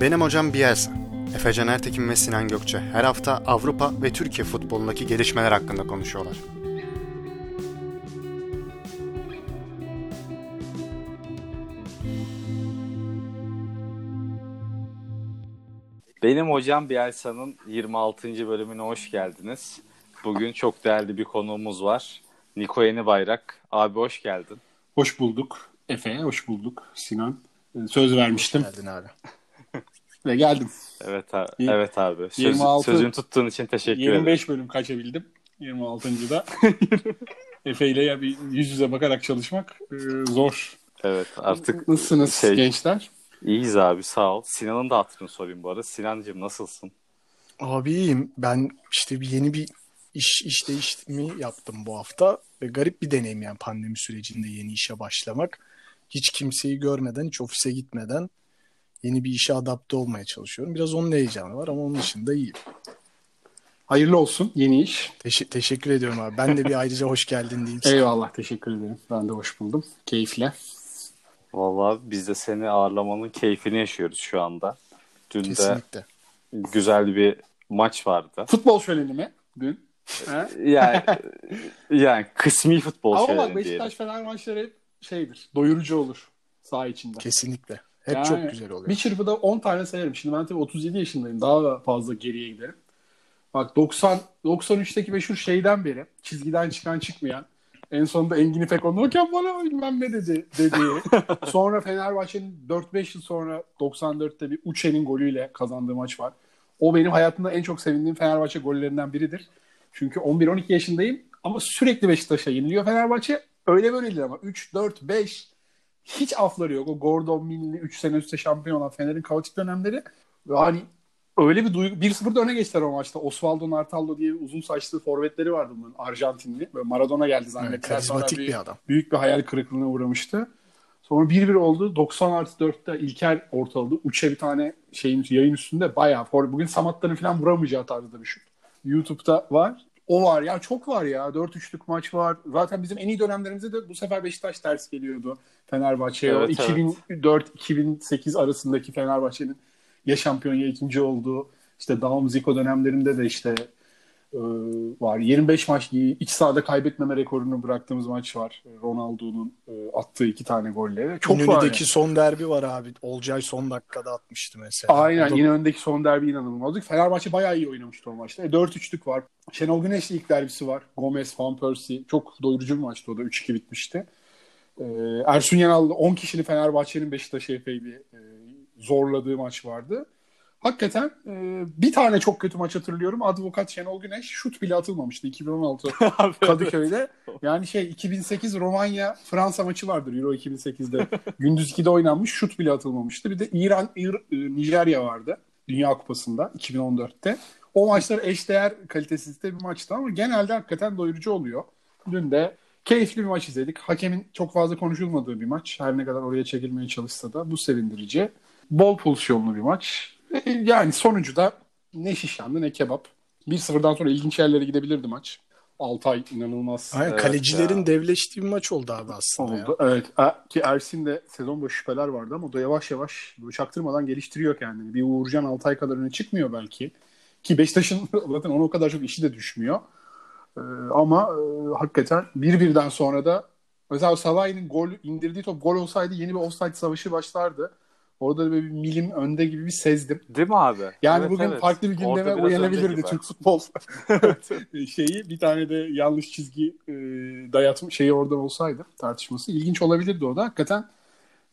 Benim Hocam Bielsa, Efecan Ertekin ve Sinan Gökçe her hafta Avrupa ve Türkiye futbolundaki gelişmeler hakkında konuşuyorlar. Benim Hocam Bielsa'nın 26. bölümüne hoş geldiniz. Bugün çok değerli bir konuğumuz var. Niko Yenibayrak. Abi hoş geldin. Hoş bulduk. Efe hoş bulduk. Sinan. Söz vermiştim. Hoş geldin abi. Ve geldim. Evet abi. Evet abi. Sözünü tuttuğun için teşekkür ederim. 25 bölüm kaçabildim. 26.'da. Efe ile ya bir yüz yüze bakarak çalışmak zor. Evet artık. Nasılsınız gençler? İyiyiz abi, sağ ol. Sinan'ın da hatırını sorayım bu arada. Sinancığım nasılsın? Abi iyiyim. Ben işte bir yeni iş değiştirmeyi yaptım bu hafta. Ve garip bir deneyim yani pandemi sürecinde yeni işe başlamak. Hiç kimseyi görmeden, hiç ofise gitmeden yeni bir işe adapte olmaya çalışıyorum. Biraz onun heyecanı var ama onun dışında iyiyim. Hayırlı olsun yeni iş. Teşekkür ediyorum abi. Ben de bir ayrıca hoş geldin diyeyim. Eyvallah, teşekkür ederim. Ben de hoş buldum. Keyifle. Vallahi biz de seni ağırlamanın keyfini yaşıyoruz şu anda. Dün kesinlikle de güzel bir maç vardı. Futbol şöleni mi dün? yani kısmi futbol şöleni diyelim. Ama bak Beşiktaş-Fener maçları hep şeydir, doyurucu olur saha içinde. Kesinlikle. Hep yani, çok güzel oluyor. Bir çırpıda 10 tane sayarım. Şimdi ben tabii 37 yaşındayım. Daha fazla geriye giderim. Bak 93'teki meşhur şeyden beri, çizgiden çıkan çıkmayan. En sonunda Engin İpek onu okurken bana bilmem ne dediği. Sonra Fenerbahçe'nin 4-5 yıl sonra 94'te bir Uçen'in golüyle kazandığı maç var. O benim hayatımda en çok sevindiğim Fenerbahçe gollerinden biridir. Çünkü 11-12 yaşındayım ama sürekli Beşiktaş'a yeniliyor Fenerbahçe. Öyle böyle değil ama 3-4-5 hiç afları yok. O Gordon Minli 3 sene üstte şampiyon olan Fener'in kaotik dönemleri. Hani öyle bir duygu. 1-0'da öne geçtiler o maçta. Osvaldo Nartallo diye uzun saçlı forvetleri vardı bunun, Arjantinli. Böyle Maradona geldi zannettiler. Evet, karizmatik bir adam. Büyük bir hayal kırıklığına uğramıştı. Sonra 1-1 oldu. 90+4'te İlker ortaladı. Uç'e bir tane yayın üstünde bayağı. Bugün Samat'ların falan vuramayacağı tarzda bir şut. YouTube'da var. O var ya, çok var ya. 4-3'lük maç var. Zaten bizim en iyi dönemlerimizde de bu sefer Beşiktaş ters geliyordu Fenerbahçe'ye. Evet, 2004-2008 arasındaki Fenerbahçe'nin ya şampiyon ya ikinci oldu. İşte Daum Zico dönemlerinde de işte var. 25 maç iç sahada kaybetmeme rekorunu bıraktığımız maç var. Ronaldo'nun attığı 2 tane golle. Çok İnönü'deki var yani. Son derbi var abi. Olcay son dakikada atmıştı mesela. Aynen. İnönü'deki son derbi inanılmazdı. Fenerbahçe bayağı iyi oynamıştı o maçta. 4-3'lük var. Şenol Güneş'li ilk derbisi var. Gomez, Van Persie. Çok doyurucu bir maçtı o da. 3-2 bitmişti. Ersun Yanal'da 10 kişili Fenerbahçe'nin Beşiktaş'ı epeydi zorladığı maç vardı. Hakikaten bir tane çok kötü maç hatırlıyorum. Advokat Şenol Güneş şut bile atılmamıştı 2016 Kadıköy'de. Yani 2008 Romanya-Fransa maçı vardır Euro 2008'de. Gündüz 2'de oynanmış, şut bile atılmamıştı. Bir de Nijerya vardı Dünya Kupası'nda 2014'te. O maçlar eşdeğer kalitesizlikte bir maçtı ama genelde hakikaten doyurucu oluyor. Dün de keyifli bir maç izledik. Hakemin çok fazla konuşulmadığı bir maç. Her ne kadar oraya çekilmeye çalışsa da bu sevindirici. Bol pozisyonlu bir maç. Yani sonucu da ne şişandı ne kebap. 1-0'dan sonra ilginç yerlere gidebilirdi maç. Altay inanılmaz. Aynen, evet, kalecilerin devleştiği bir maç oldu abi aslında. Oldu. Evet. Ki Ersin'de sezon boyu şüpheler vardı ama o da yavaş yavaş çaktırmadan geliştiriyor kendini. Bir Uğurcan Altay kadar öne çıkmıyor belki. Ki Beşiktaş'ın zaten ona o kadar çok işi de düşmüyor. Ama hakikaten 1-1'den sonra da özel Salah'ın gol indirdiği top gol olsaydı yeni bir offside savaşı başlardı. Orada da bir milim önde gibi bir sezdim. Değil mi abi? Yani evet, bugün evet. Farklı bir gündeme uyanabilirdi Türk futbol. Bir tane de yanlış çizgi dayatma orada olsaydı tartışması. İlginç olabilirdi o da. Hakikaten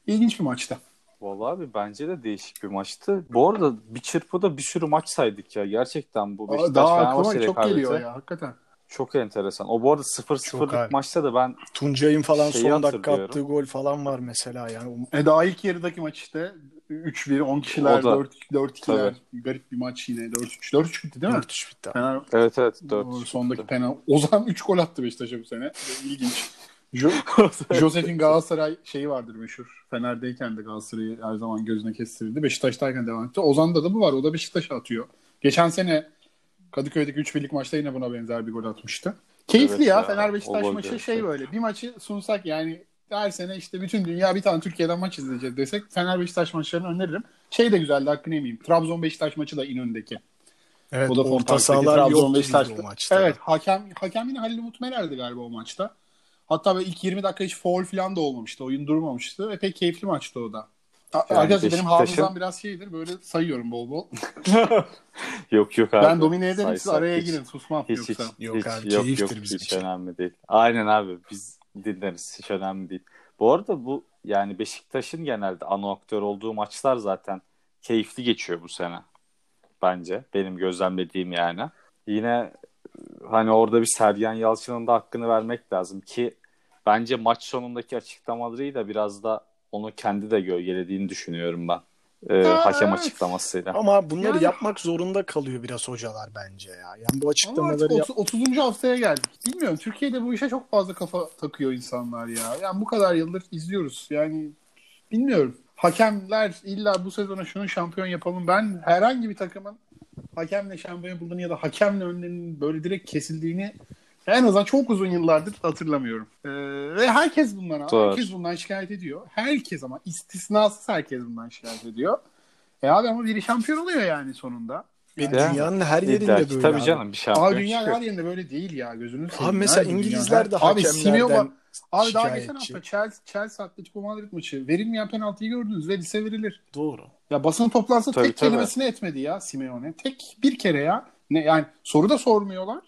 ilginç bir maçtı. Vallahi abi bence de değişik bir maçtı. Bu arada bir çırpıda bir sürü maç saydık ya. Gerçekten bu Beşiktaş-Fenerbahçe rekabeti. Çok geliyor ya hakikaten. Çok enteresan. O bu arada 0-0'lık maçta da ben Tuncay'ın falan son dakika attığı gol falan var mesela yani. Daha ilk yarıdaki maç işte 3-1, 10 kişiler, 4-2'ler. Garip bir maç yine. 4-3 bitti değil mi? 4-3 bitti. Evet 4-3. Sondaki penaltı. Ozan 3 gol attı Beşiktaş'a bu sene. İlginç. Josef'in Galatasaray vardır meşhur. Fener'deyken de Galatasaray'ı her zaman gözüne kestirdi. Beşiktaş'tayken devam etti. Ozan'da da bu var. O da Beşiktaş'a atıyor. Geçen sene Kadıköy'deki 3-1'lik maçta yine buna benzer bir gol atmıştı. Keyifli evet ya Fener Beşiktaş maçı böyle. Bir maçı sunsak yani her sene işte bütün dünya bir tane Türkiye'den maç izleyeceğiz desek Fener Beşiktaş maçlarını öneririm. Şey de güzeldi, hakkını yemeyeyim. Trabzon Beşiktaş maçı da İnönü'ndeki. Evet, orta sahalar yoktu o maçta. Evet, hakem yine Halil Umut Meler'di galiba o maçta. Hatta ilk 20 dakika hiç faul falan da olmamıştı. Oyun durmamıştı. Epey keyifli maçtı o da. Yani arkadaşlar benim hafızam biraz şeydir. Böyle sayıyorum bol bol. Yok abi. Ben domine ederim, siz araya girin. Susmam hiç, yoksa. Yok abi, keyiftir bizim için. Hiç önemli değil. Aynen abi, biz dinleriz. Hiç önemli değil. Bu arada bu yani Beşiktaş'ın genelde ana aktör olduğu maçlar zaten keyifli geçiyor bu sene. Bence. Benim gözlemlediğim yani. Yine hani orada bir Sergen Yalçın'ın da hakkını vermek lazım ki bence maç sonundaki açıklamalarıyla biraz da onu kendi de gölgelediğini düşünüyorum ben. Hakem açıklamasıyla. Ama bunları yapmak zorunda kalıyor biraz hocalar bence ya. Yani bu açıklamaları 30. haftaya geldik. Bilmiyorum, Türkiye'de bu işe çok fazla kafa takıyor insanlar ya. Yani bu kadar yıldır izliyoruz. Yani bilmiyorum. Hakemler illa bu sezona şunu şampiyon yapalım. Ben herhangi bir takımın hakemle şampiyon yapıldığını ya da hakemle önlerinin böyle direkt kesildiğini en azından çok uzun yıllardır hatırlamıyorum. Ve herkes bundan, doğru, herkes bundan şikayet ediyor. Herkes ama istisnasız herkes bundan şikayet ediyor. Abi ama biri şampiyon oluyor yani sonunda. Yani dünyanın her yerinde böyle. Tabii abi. Canım bir şampiyon. Dünyanın her yerinde böyle değil ya, gözünü seveyim. Abi mesela İngilizler de hakemlerden şikayetçi. Daha geçen hafta Chelsea Atletico Madrid maçı verilmeyen penaltıyı gördünüz ve lise verilir. Doğru. Ya basın toplantısı tek kelimesini etmedi ya Simeone. Tek bir kere ya. Ne, yani soru da sormuyorlar.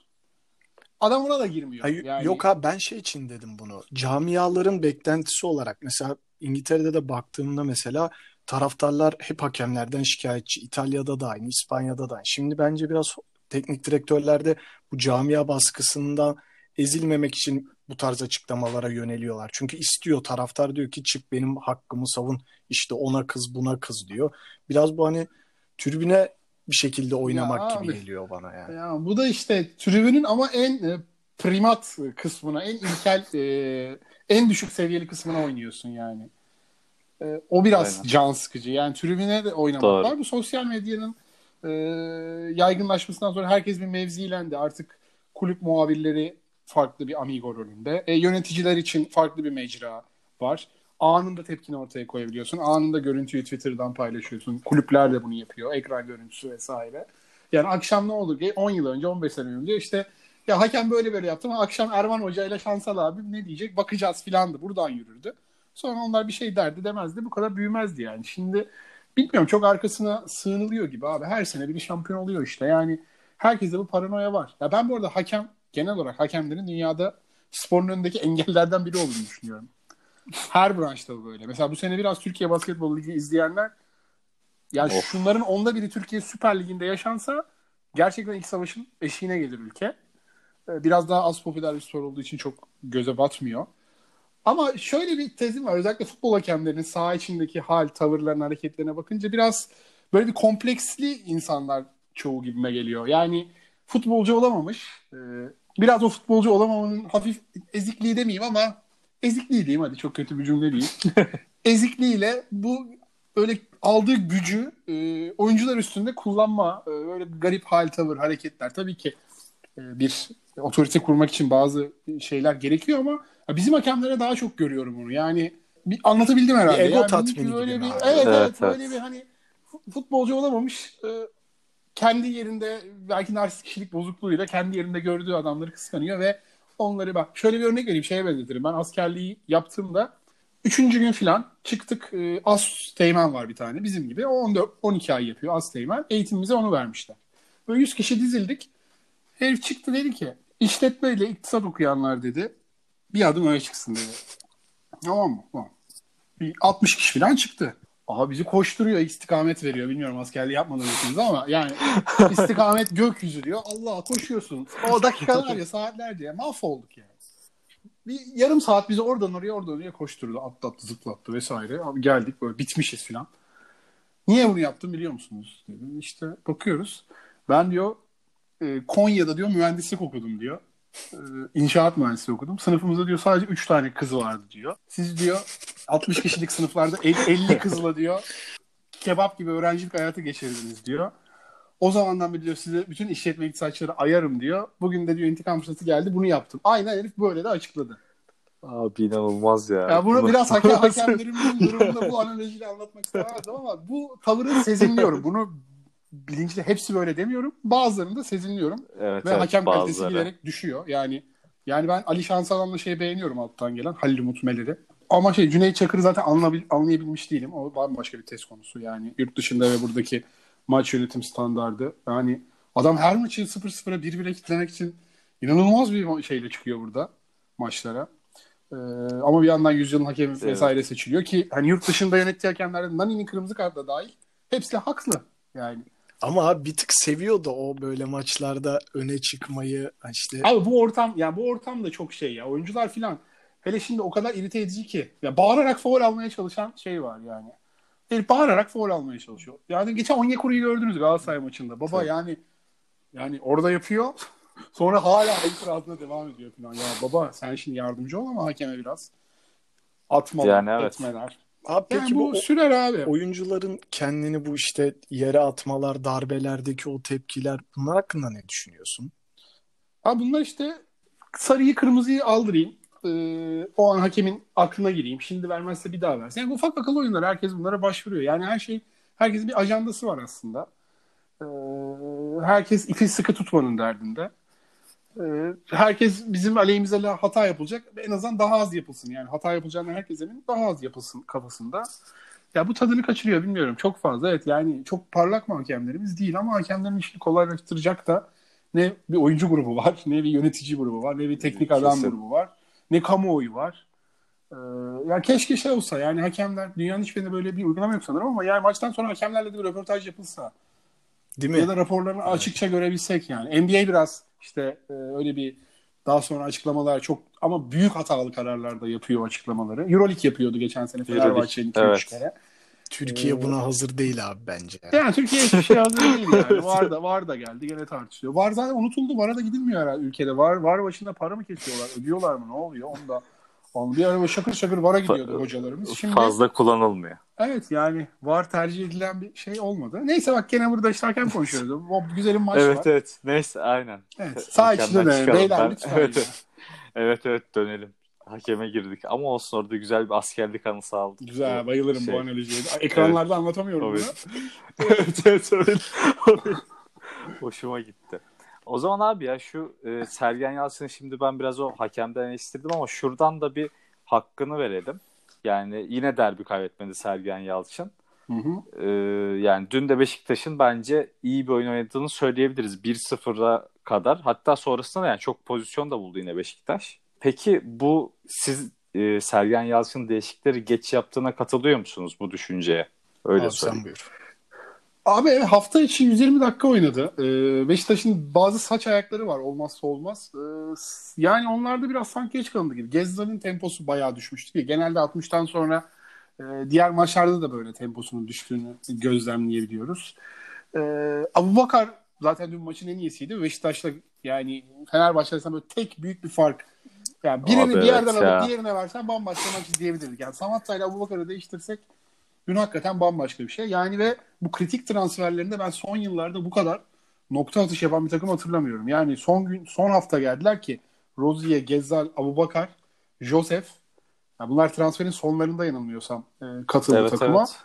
Adam ona da girmiyor. Yani... Yok abi, ben şey için dedim bunu. Camiaların beklentisi olarak mesela İngiltere'de de baktığımda mesela taraftarlar hep hakemlerden şikayetçi. İtalya'da da aynı, İspanya'da da aynı. Şimdi bence biraz teknik direktörler de bu camia baskısından ezilmemek için bu tarz açıklamalara yöneliyorlar. Çünkü istiyor, taraftar diyor ki çık benim hakkımı savun, işte ona kız buna kız diyor. Biraz bu hani tribüne bir şekilde oynamak gibi geliyor bana yani. Ya bu da işte tribünün ama en primat kısmına, en ilkel, en düşük seviyeli kısmına oynuyorsun yani. O biraz can sıkıcı. Yani tribüne de oynamak var. Bu sosyal medyanın yaygınlaşmasından sonra herkes bir mevzilendi. Artık kulüp muhabirleri farklı bir amigo rolünde. Yöneticiler için farklı bir mecra var. Anında tepkini ortaya koyabiliyorsun. Anında görüntüyü Twitter'dan paylaşıyorsun. Kulüpler de bunu yapıyor. Ekran görüntüsü vesaire. Yani akşam ne olur ki 10 yıl önce, 15 sene önce işte ya hakem böyle yaptı ama akşam Erman Hoca ile Şansal abim ne diyecek bakacağız filandı. Buradan yürürdü. Sonra onlar bir şey derdi demezdi. Bu kadar büyümezdi yani. Şimdi bilmiyorum, çok arkasına sığınılıyor gibi abi. Her sene bir şampiyon oluyor işte. Yani herkeste bu paranoya var. Ya ben bu arada genel olarak hakemlerin dünyada sporun önündeki engellerden biri olduğunu düşünüyorum. Her branşta böyle. Mesela bu sene biraz Türkiye Basketbol Ligi izleyenler yani şunların onda biri Türkiye Süper Ligi'nde yaşansa gerçekten ilk savaşın eşiğine gelir ülke. Biraz daha az popüler bir spor olduğu için çok göze batmıyor. Ama şöyle bir tezim var. Özellikle futbol hakemlerinin saha içindeki hal, tavırlarına, hareketlerine bakınca biraz böyle bir kompleksli insanlar çoğu gibime geliyor. Yani futbolcu olamamış. Biraz o futbolcu olamamanın hafif ezikliği demeyeyim ama ezikliği diyeyim, hadi çok kötü bir cümle diyeyim. Ezikliğiyle bu öyle aldığı gücü oyuncular üstünde kullanma, böyle garip hal, tavır, hareketler. Tabii ki bir otorite kurmak için bazı şeyler gerekiyor ama bizim hakemlere daha çok görüyorum bunu. Yani bir anlatabildim herhalde. Ego yani tatmini böyle gibi. Evet, böyle bir hani futbolcu olamamış, kendi yerinde belki narsist kişilik bozukluğuyla kendi yerinde gördüğü adamları kıskanıyor ve onları bak. Şöyle bir örnek vereyim, şeye benzetirim. Ben askerliği yaptığımda 3. gün falan çıktık. Asteğmen var bir tane bizim gibi. O 12 ay yapıyor asteğmen. Eğitimimize onu vermişler. Böyle 100 kişi dizildik. Herif çıktı dedi ki işletmeyle iktisat okuyanlar dedi. Bir adım öne çıksın dedi. Tamam mı? Tamam. 60 kişi falan çıktı. Aha bizi koşturuyor, istikamet veriyor. Bilmiyorum askerliği yapmadınız ama yani istikamet gökyüzü diyor. Allah koşuyorsun. O dakikalarca, saatlerce mahvolduk yani. Bir yarım saat bizi oradan oraya koşturdu. Atlattı, zıplattı vesaire. Abi geldik böyle bitmişiz filan. Niye bunu yaptım biliyor musunuz? Dedim. İşte bakıyoruz. Ben diyor Konya'da diyor mühendislik okudum diyor. İnşaat mühendisliği okudum. Sınıfımızda diyor sadece 3 tane kız vardı diyor. Siz diyor 60 kişilik sınıflarda 50 kızla diyor kebap gibi öğrencilik hayatı geçirdiniz diyor. O zamandan beri diyor size bütün işletme iktisatçıları ayarım diyor. Bugün de diyor intikam fırsatı geldi, bunu yaptım. Aynen herif böyle de açıkladı. Abi inanılmaz ya. Ya bunu biraz hakemlerimizin durumunda bu analojiyle anlatmak istemezdim ama bu tavırı sezinliyorum. Bunu bilinçli, hepsi böyle demiyorum. Bazılarını da sezinliyorum. Evet, ve evet, hakem kalitesi giderek düşüyor. Yani ben Ali Şansalan'la beğeniyorum alttan gelen Halil Umut Meler'i. Ama Cüneyt Çakır'ı zaten anlayabilmiş değilim. O bambaşka bir test konusu yani. Yurt dışında ve buradaki maç yönetim standardı. Yani adam her maçı 0-0'a 1-1'e kitlemek için inanılmaz bir şeyle çıkıyor burada maçlara. Ama bir yandan yüzyılın hakemi vesaire seçiliyor ki hani yurt dışında yönettiği hakemlerden Nani'nin kırmızı kartla dahil hepsi haklı yani. Ama abi bir tık seviyor da o böyle maçlarda öne çıkmayı işte. Abi bu ortam da çok şey ya, oyuncular filan. Hele şimdi o kadar irite edici ki. Ya bağırarak faul almaya çalışan var yani. Herif bağırarak faul almaya çalışıyor. Yani geçen Onyekuru'yu gördünüz Galatasaray maçında. Baba evet. yani orada yapıyor. Sonra hala itirazına devam ediyor falan. Ya baba sen şimdi yardımcı ol ama hakeme biraz atmalar, etmeler. Abi peki bu sürer abi. Oyuncuların kendini bu yere atmalar, darbelerdeki o tepkiler, bunlar hakkında ne düşünüyorsun? Abi bunlar sarıyı kırmızıyı aldırayım. O an hakemin aklına gireyim. Şimdi vermezse bir daha versin. Yani ufak akıllı oyunlar, herkes bunlara başvuruyor. Yani herkesin bir ajandası var aslında. Herkes ipi sıkı tutmanın derdinde. Herkes bizim aleyhimize hata yapılacak. En azından daha az yapılsın. Yani hata yapılacağından herkes emin, daha az yapılsın kafasında. Ya bu tadını kaçırıyor bilmiyorum. Çok fazla yani çok parlak mı hakemlerimiz? Değil ama hakemlerin işini kolaylaştıracak da ne bir oyuncu grubu var, ne bir yönetici grubu var, ne bir teknik adam grubu var. Ne kamuoyu var. Yani keşke olsa yani hakemler dünyanın hiçbirinde böyle bir uygulama yok sanırım ama yani maçtan sonra hakemlerle de bir röportaj yapılsa. Değil mi? Ya da raporlarını açıkça görebilsek yani. NBA biraz öyle bir daha sonra açıklamalar çok ama büyük hatalı kararlarda yapıyor açıklamaları. Euroleague yapıyordu geçen sene Fenerbahçe'nin 2-3 kere. Türkiye buna hazır değil abi bence. Yani Türkiye hiçbir şey hazır değil yani. Var da geldi, gene tartışılıyor. Var zaten unutuldu. Vara da gidilmiyor herhalde ülkede. Var başında para mı kesiyorlar? Ödüyorlar mı? Ne oluyor? Onu bir araba şakır şakır vara gidiyordu hocalarımız. Şimdi fazla kullanılmıyor. Evet yani var tercih edilen bir şey olmadı. Neyse bak gene burada hakem konuşuyoruz. O güzelim maç var. Evet. Neyse aynen. Evet. Sağ içinde dönelim. Beyler lütfen. Evet dönelim. Hakeme girdik. Ama olsun, orada güzel bir askerlik anısı aldık. Güzel, bayılırım bu analojiye. Ekranlarda anlatamıyorum bunu. Evet. Hoşuma gitti. O zaman abi ya şu Sergen Yalçın'ı şimdi ben biraz o hakemden eleştirdim ama şuradan da bir hakkını verelim. Yani yine derbi kaybetmedi Sergen Yalçın. Hı. Yani dün de Beşiktaş'ın bence iyi bir oyun oynadığını söyleyebiliriz. 1-0'a kadar. Hatta sonrasında yani çok pozisyon da buldu yine Beşiktaş. Peki bu siz Sergen Yalçın'ın değişiklikleri geç yaptığına katılıyor musunuz bu düşünceye? Öyle söyleyeyim. Abi hafta içi 120 dakika oynadı. Beşiktaş'ın bazı saç ayakları var, olmazsa olmaz. Yani onlarda biraz sanki geç kalındı gibi. Gezza'nın temposu bayağı düşmüştü. Genelde 60'tan sonra diğer maçlarda da böyle temposunun düştüğünü gözlemleyebiliyoruz. Abubakar zaten dün maçın en iyisiydi. Beşiktaş'la yani Fenerbahçe'den böyle tek büyük bir fark. Yani birini bir yerden alıp diğerine versen bambaşka maç izleyebilirdik. Yani Samatta ile Abubakar'ı değiştirsek dün hakikaten bambaşka bir şey. Yani ve bu kritik transferlerinde ben son yıllarda bu kadar nokta atışı yapan bir takım hatırlamıyorum. Yani son hafta geldiler ki Rozier, Gezzal, Abubakar, Josef. Yani bunlar transferin sonlarında yanılmıyorsam katıldı takıma. Evet.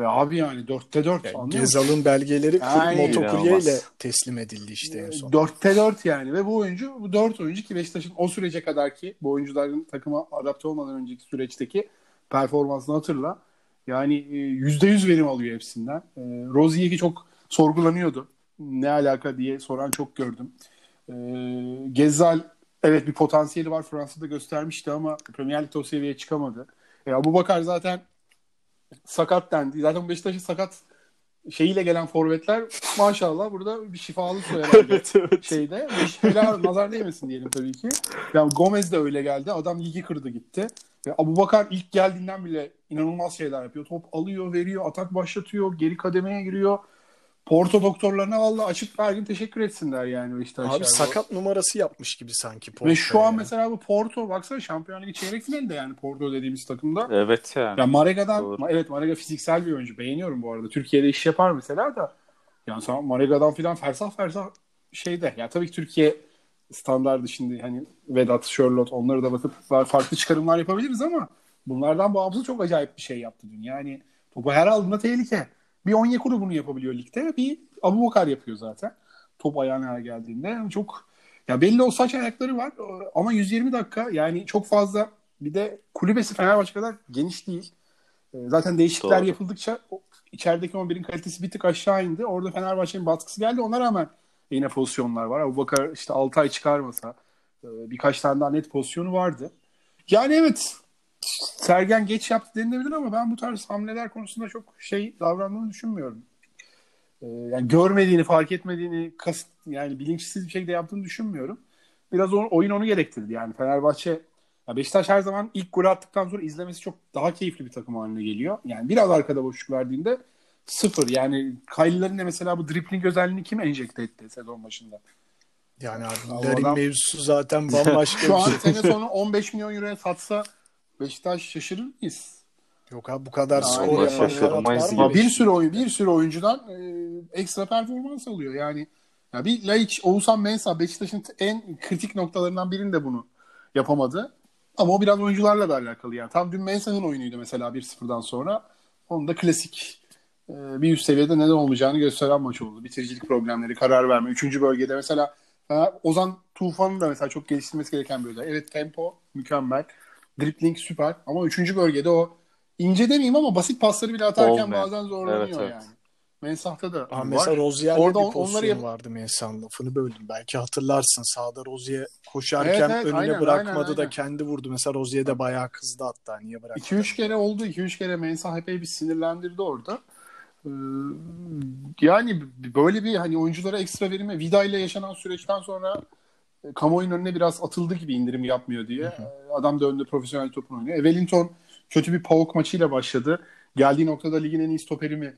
Ve abi yani 4'te 4. Yani Gezzal'ın belgeleri motokuryeyle teslim edildi en son. 4'te 4 yani ve bu 4 oyuncu ki Beşiktaş'ın o sürece kadar ki bu oyuncuların takıma adapte olmadan önceki süreçteki performansını hatırla. Yani %100 verim alıyor hepsinden. Rozi'yi ki çok sorgulanıyordu. Ne alaka diye soran çok gördüm. Gezzal evet bir potansiyeli var, Fransa'da göstermişti ama Premier Lig'de o seviyeye çıkamadı. Abubakar zaten sakat dendi. Zaten Beşiktaş'ın sakat şeyiyle gelen forvetler maşallah burada bir şifalı söylendi. Evet. Beşiktaş'a nazar değmesin diyelim tabii ki. Yani Gomez de öyle geldi. Adam ligi kırdı gitti. Abubakar ilk geldiğinden bile inanılmaz şeyler yapıyor. Top alıyor, veriyor, atak başlatıyor, geri kademeye giriyor. Porto doktorlarına valla açık her gün teşekkür etsinler yani Beşiktaş'a. Abi sakat numarası yapmış gibi sanki Porto. Ve şu an mesela bu Porto baksana Şampiyon Ligi çeyrek finalinde yani Porto dediğimiz takımda. Evet yani. Ya Marega'dan evet, Marega fiziksel bir oyuncu. Beğeniyorum bu arada. Türkiye'de iş yapar mesela da. Yani Marega'dan filan fersah fersah ya tabii ki Türkiye standardı şimdi hani Vedat, Charlotte, onlara da bakıp farklı çıkarımlar yapabiliriz ama bunlardan bağımsız çok acayip bir şey yaptı dün. Yani topu her aldığında tehlike. Bir Onyekuru bunu yapabiliyor ligde. Bir Abubakar yapıyor zaten. Top ayağına geldiğinde çok ya belli o saç ayakları var ama 120 dakika yani çok fazla. Bir de kulübesi Fenerbahçe kadar geniş değil. Zaten değişiklikler doğru yapıldıkça içerideki 11'in kalitesi bir tık aşağı indi. Orada Fenerbahçe'nin baskısı geldi. Ona rağmen yine pozisyonlar var. Abubakar işte 6 ay çıkarmasa birkaç tane daha net pozisyonu vardı. Yani evet, Sergen geç yaptı denilebilir ama ben bu tarz hamleler konusunda çok şey davrandığını düşünmüyorum. Yani görmediğini, fark etmediğini, kasıt yani bilinçsiz bir şekilde yaptığını düşünmüyorum. Biraz oyun onu gerektirdi. Yani Fenerbahçe, ya Beşiktaş her zaman ilk golü attıktan sonra izlemesi çok daha keyifli bir takım haline geliyor. Yani biraz arkada boşluk verdiğinde sıfır. Yani Kaylıların da mesela bu dripling özelliğini kim enjekte etti sezon başında? Yani Derin mevzusu zaten bambaşka. Şu an sene sonu 15 milyon euroya satsa Beşiktaş şaşırır mıyız? Yok abi bu kadar skor yani. Bir sürü oyuncudan ekstra performans alıyor. Yani ya bir Laiç, Oğuzhan Mensah Beşiktaş'ın en kritik noktalarından birinde bunu yapamadı. Ama o biraz oyuncularla da alakalı yani. Tam dün Mensah'ın oyunuydu mesela 1-0'dan sonra. Onun da klasik bir üst seviyede neden olmayacağını gösteren maç oldu. Bitiricilik problemleri, karar verme. 3. bölgede mesela Ozan Tufan'ın da mesela çok geliştirmesi gereken bir öde. Evet tempo mükemmel. Dribbling süper. Ama 3. bölgede o ince demeyeyim ama basit pasları bile atarken bazen zorlanıyor evet. Yani. Mensah'ta da var. Mesela Rozier'de orada bir pozisyon vardı Mensah'ın, lafını böldüm. Belki hatırlarsın, sağda Rozier koşarken evet, önüne aynen, bırakmadı aynen, da aynen. Kendi vurdu. Mesela Rozier de bayağı kızdı hatta. Niye bırakmadı? 2-3 kere oldu. 2-3 kere Mensah epey bir sinirlendirdi orada. Yani böyle bir hani oyunculara ekstra verime Vida ile yaşanan süreçten sonra kamuoyunun önüne biraz atıldı gibi indirim yapmıyor diye. Hı-hı. Adam döndü profesyonel topunu oynuyor. Wellington kötü bir PAOK maçıyla başladı. Geldiği noktada ligin en iyi stoperi mi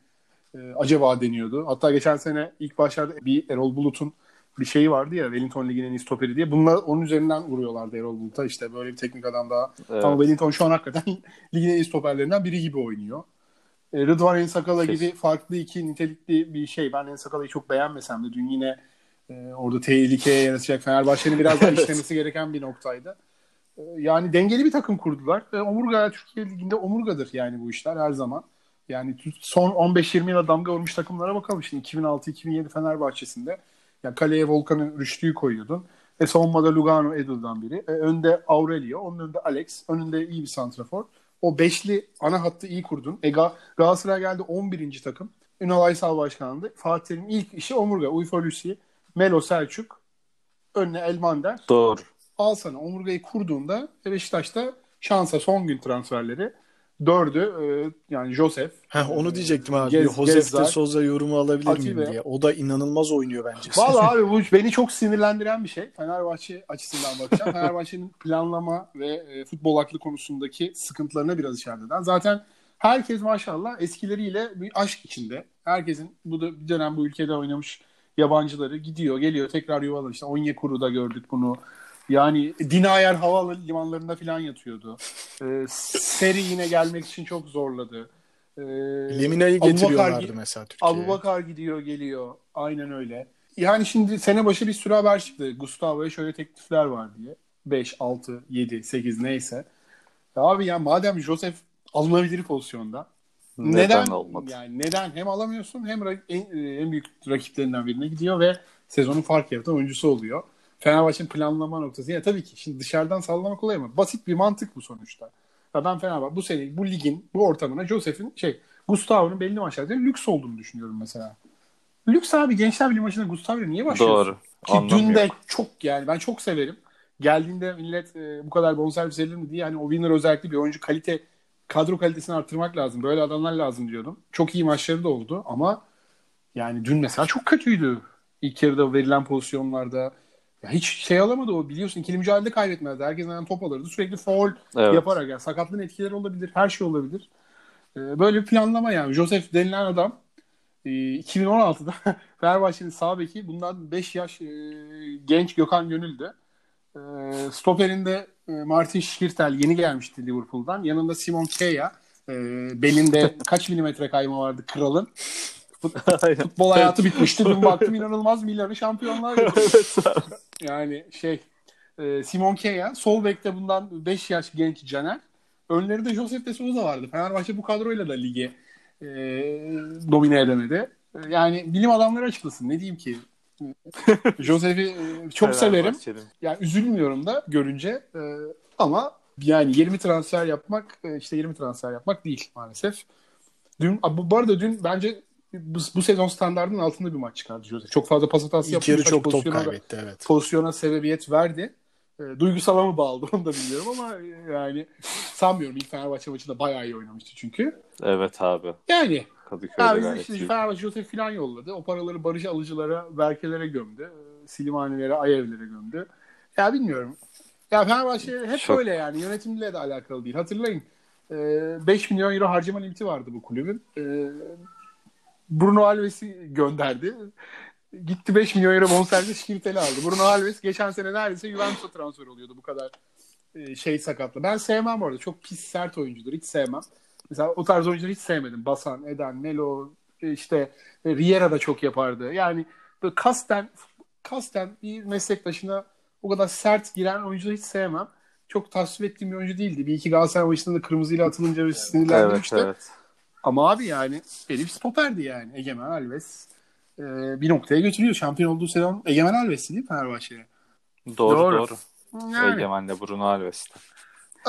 acaba deniyordu. Hatta geçen sene ilk başlarda bir Erol Bulut'un bir şeyi vardı ya, Wellington ligin en iyi stoperi diye. Bunlar onun üzerinden vuruyorlardı Erol Bulut'a. İşte böyle bir teknik adam daha. Evet. Ama Wellington şu an hakikaten ligin en iyi stoperlerinden biri gibi oynuyor. Rıdvan Ensakala gibi farklı iki nitelikli bir şey. Ben Ensakala'yı çok beğenmesem de dün yine orada tehlikeye yaratacak Fenerbahçe'nin biraz daha işlemesi gereken bir noktaydı. Yani dengeli bir takım kurdular. Omurga, Türkiye Ligi'nde omurgadır yani bu işler her zaman. Yani son 15-20 yıla damga vurmuş takımlara bakalım. Şimdi 2006-2007 Fenerbahçe'sinde yani kaleye Volkan'ın Rüştü'yü koyuyordun. Savunmada Lugano, Edil'den biri. Önde Aurelio, onun önünde Alex, önünde iyi bir santrafor. O beşli ana hattı iyi kurdun. Galatasaray geldi 11. takım. Ünal Aysal başkanlığı. Fatih'in ilk işi omurga. Uyfa Lucy, Melo Selçuk, önüne Elmander. Doğru. Al sana omurgayı kurduğunda Beşiktaş'ta şansa son gün transferleri. 4'ü yani Josef. Onu diyecektim abi. Josef de Soza yorumu alabilir Atibe miyim diye. O da inanılmaz oynuyor bence. Vallahi abi bu beni çok sinirlendiren bir şey. Fenerbahçe açısından bakacağım. Fenerbahçe'nin planlama ve futbol aklı konusundaki sıkıntılarına biraz içeriden. Zaten herkes maşallah eskileriyle bir aşk içinde. Herkesin bu da bir dönem bu ülkede oynamış yabancıları gidiyor, geliyor, tekrar yuvalanıyor. İşte Onyekuru'da gördük bunu. Yani Dinayer havalimanlarında falan yatıyordu. Seri yine gelmek için çok zorladı. Lemina'yı getiriyorlardı mesela Türkiye'ye. Abubakar gidiyor geliyor. Aynen öyle. Yani şimdi sene başı bir sürü haber çıktı. Gustavo'ya şöyle teklifler var diye. 5, 6, 7, 8 neyse. Ya abi ya madem Josef alınabilir pozisyonda. Neden olmadı? Yani neden hem alamıyorsun hem en büyük rakiplerinden birine gidiyor ve sezonun fark yaratan oyuncusu oluyor. Fenerbahçe'nin planlama noktası. Ya tabii ki şimdi dışarıdan sallamak kolay mı? Basit bir mantık bu sonuçta. Ya ben Fenerbahçe bu sene bu ligin bu ortamına Josef'in Gustavo'nun belli maçlarda lüks olduğunu düşünüyorum mesela. Lüks abi, Gençler Birliği maçında Gustavo'ya niye başlıyorsun? Doğru. Ki anlamıyor. Dün de çok yani ben çok severim. Geldiğinde millet bu kadar bonservis edilir mi diye hani o winner özellikle bir oyuncu kadro kalitesini arttırmak lazım. Böyle adamlar lazım diyordum. Çok iyi maçları da oldu ama yani dün mesela çok kötüydü. İlk yarıda verilen pozisyonlarda ya hiç şey alamadı o, biliyorsun ikili mücadelede kaybetmezdi. Herkesten top alırdı. Sürekli faul yaparak yani sakatlığın etkileri olabilir. Her şey olabilir. Böyle bir planlama yani. Josef denilen adam 2016'da Fenerbahçe'nin sağ beki, bundan 5 yaş genç Gökhan Gönül'dü. Stoperinde Martin Şkirtel yeni gelmişti Liverpool'dan. Yanında Simon Kea. Belinde kaç milimetre kayma vardı kralın. Futbol hayatı bitmişti. Dün baktım inanılmaz, milyarı şampiyonlar. Yani Simon Kea, sol bekte bundan 5 yaş genç Caner. Önlerinde Josef de Souza vardı. Fenerbahçe bu kadroyla da lige domine edemedi. Yani bilim adamları açıklasın. Ne diyeyim ki? Josef'i çok severim. Yani üzülmüyorum da görünce. Ama yani 20 transfer yapmak 20 transfer yapmak değil maalesef. Bu arada dün bence bu sezon standardının altında bir maç çıkardı Josef. Çok fazla pas hatası yaptı. İlk yarı çok top kaybetti. Evet. Pozisyona sebebiyet verdi. Duygusala mı bağlı onu da bilmiyorum ama yani sanmıyorum. İlk Fenerbahçe maçında bayağı iyi oynamıştı çünkü. Evet abi. Yani Kadıköy'de Fenerbahçe Josef falan yolladı. O paraları Barış Alıcılara, Berkelere gömdü. Silimanilere, Ayevlere gömdü. Ya bilmiyorum. Ya Fenerbahçe hep öyle yani. Yönetimle de alakalı değil. Hatırlayın. 5 milyon euro harcama limiti vardı bu kulübün. Bruno Alves'i gönderdi. Gitti 5 milyon euro bonservis Şikirtel'i aldı. Bruno Alves geçen sene neredeyse Juventus'a transfer oluyordu bu kadar sakatlı. Ben sevmem bu arada. Çok pis, sert oyuncudur. Hiç sevmem. Mesela o tarz oyuncuları hiç sevmedim. Basan, Eden, Melo, Riera da çok yapardı. Yani kasten bir meslektaşına o kadar sert giren oyuncuları hiç sevmem. Çok tasvip ettiğim bir oyuncu değildi. Bir iki Galatasaray maçında da kırmızıyla atılınca ve sinirlendirmişti. Evet. Ama abi yani Elif stoperdi yani. Egemen Alves bir noktaya götürüyor. Şampiyon olduğu sezon Egemen Alves'ti değil mi Fenerbahçe'ye? Doğru. Yani. Egemen de Bruno Alves'ti.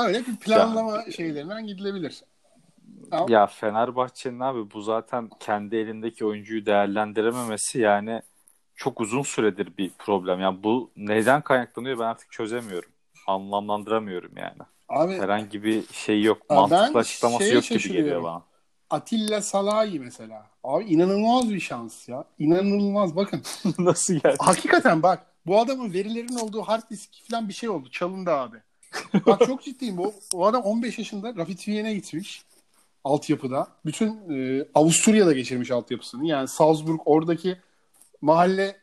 Öyle bir planlama şeylerinden gidilebilir. Tamam. Ya Fenerbahçe'nin abi bu zaten kendi elindeki oyuncuyu değerlendirememesi yani çok uzun süredir bir problem. Yani bu neden kaynaklanıyor ben artık çözemiyorum. Anlamlandıramıyorum yani. Abi, herhangi bir şey yok. Mantıklı açıklaması yok gibi geliyor bana. Atilla Salahi mesela. Abi inanılmaz bir şans ya. İnanılmaz bakın. Nasıl geldi? Hakikaten bak. Bu adamın verilerin olduğu hard disk falan bir şey oldu. Çalındı abi. Bak çok ciddiyim. O adam 15 yaşında Rapid Wien'e gitmiş. Altyapıda. Bütün Avusturya'da geçirmiş altyapısını. Yani Salzburg oradaki mahalle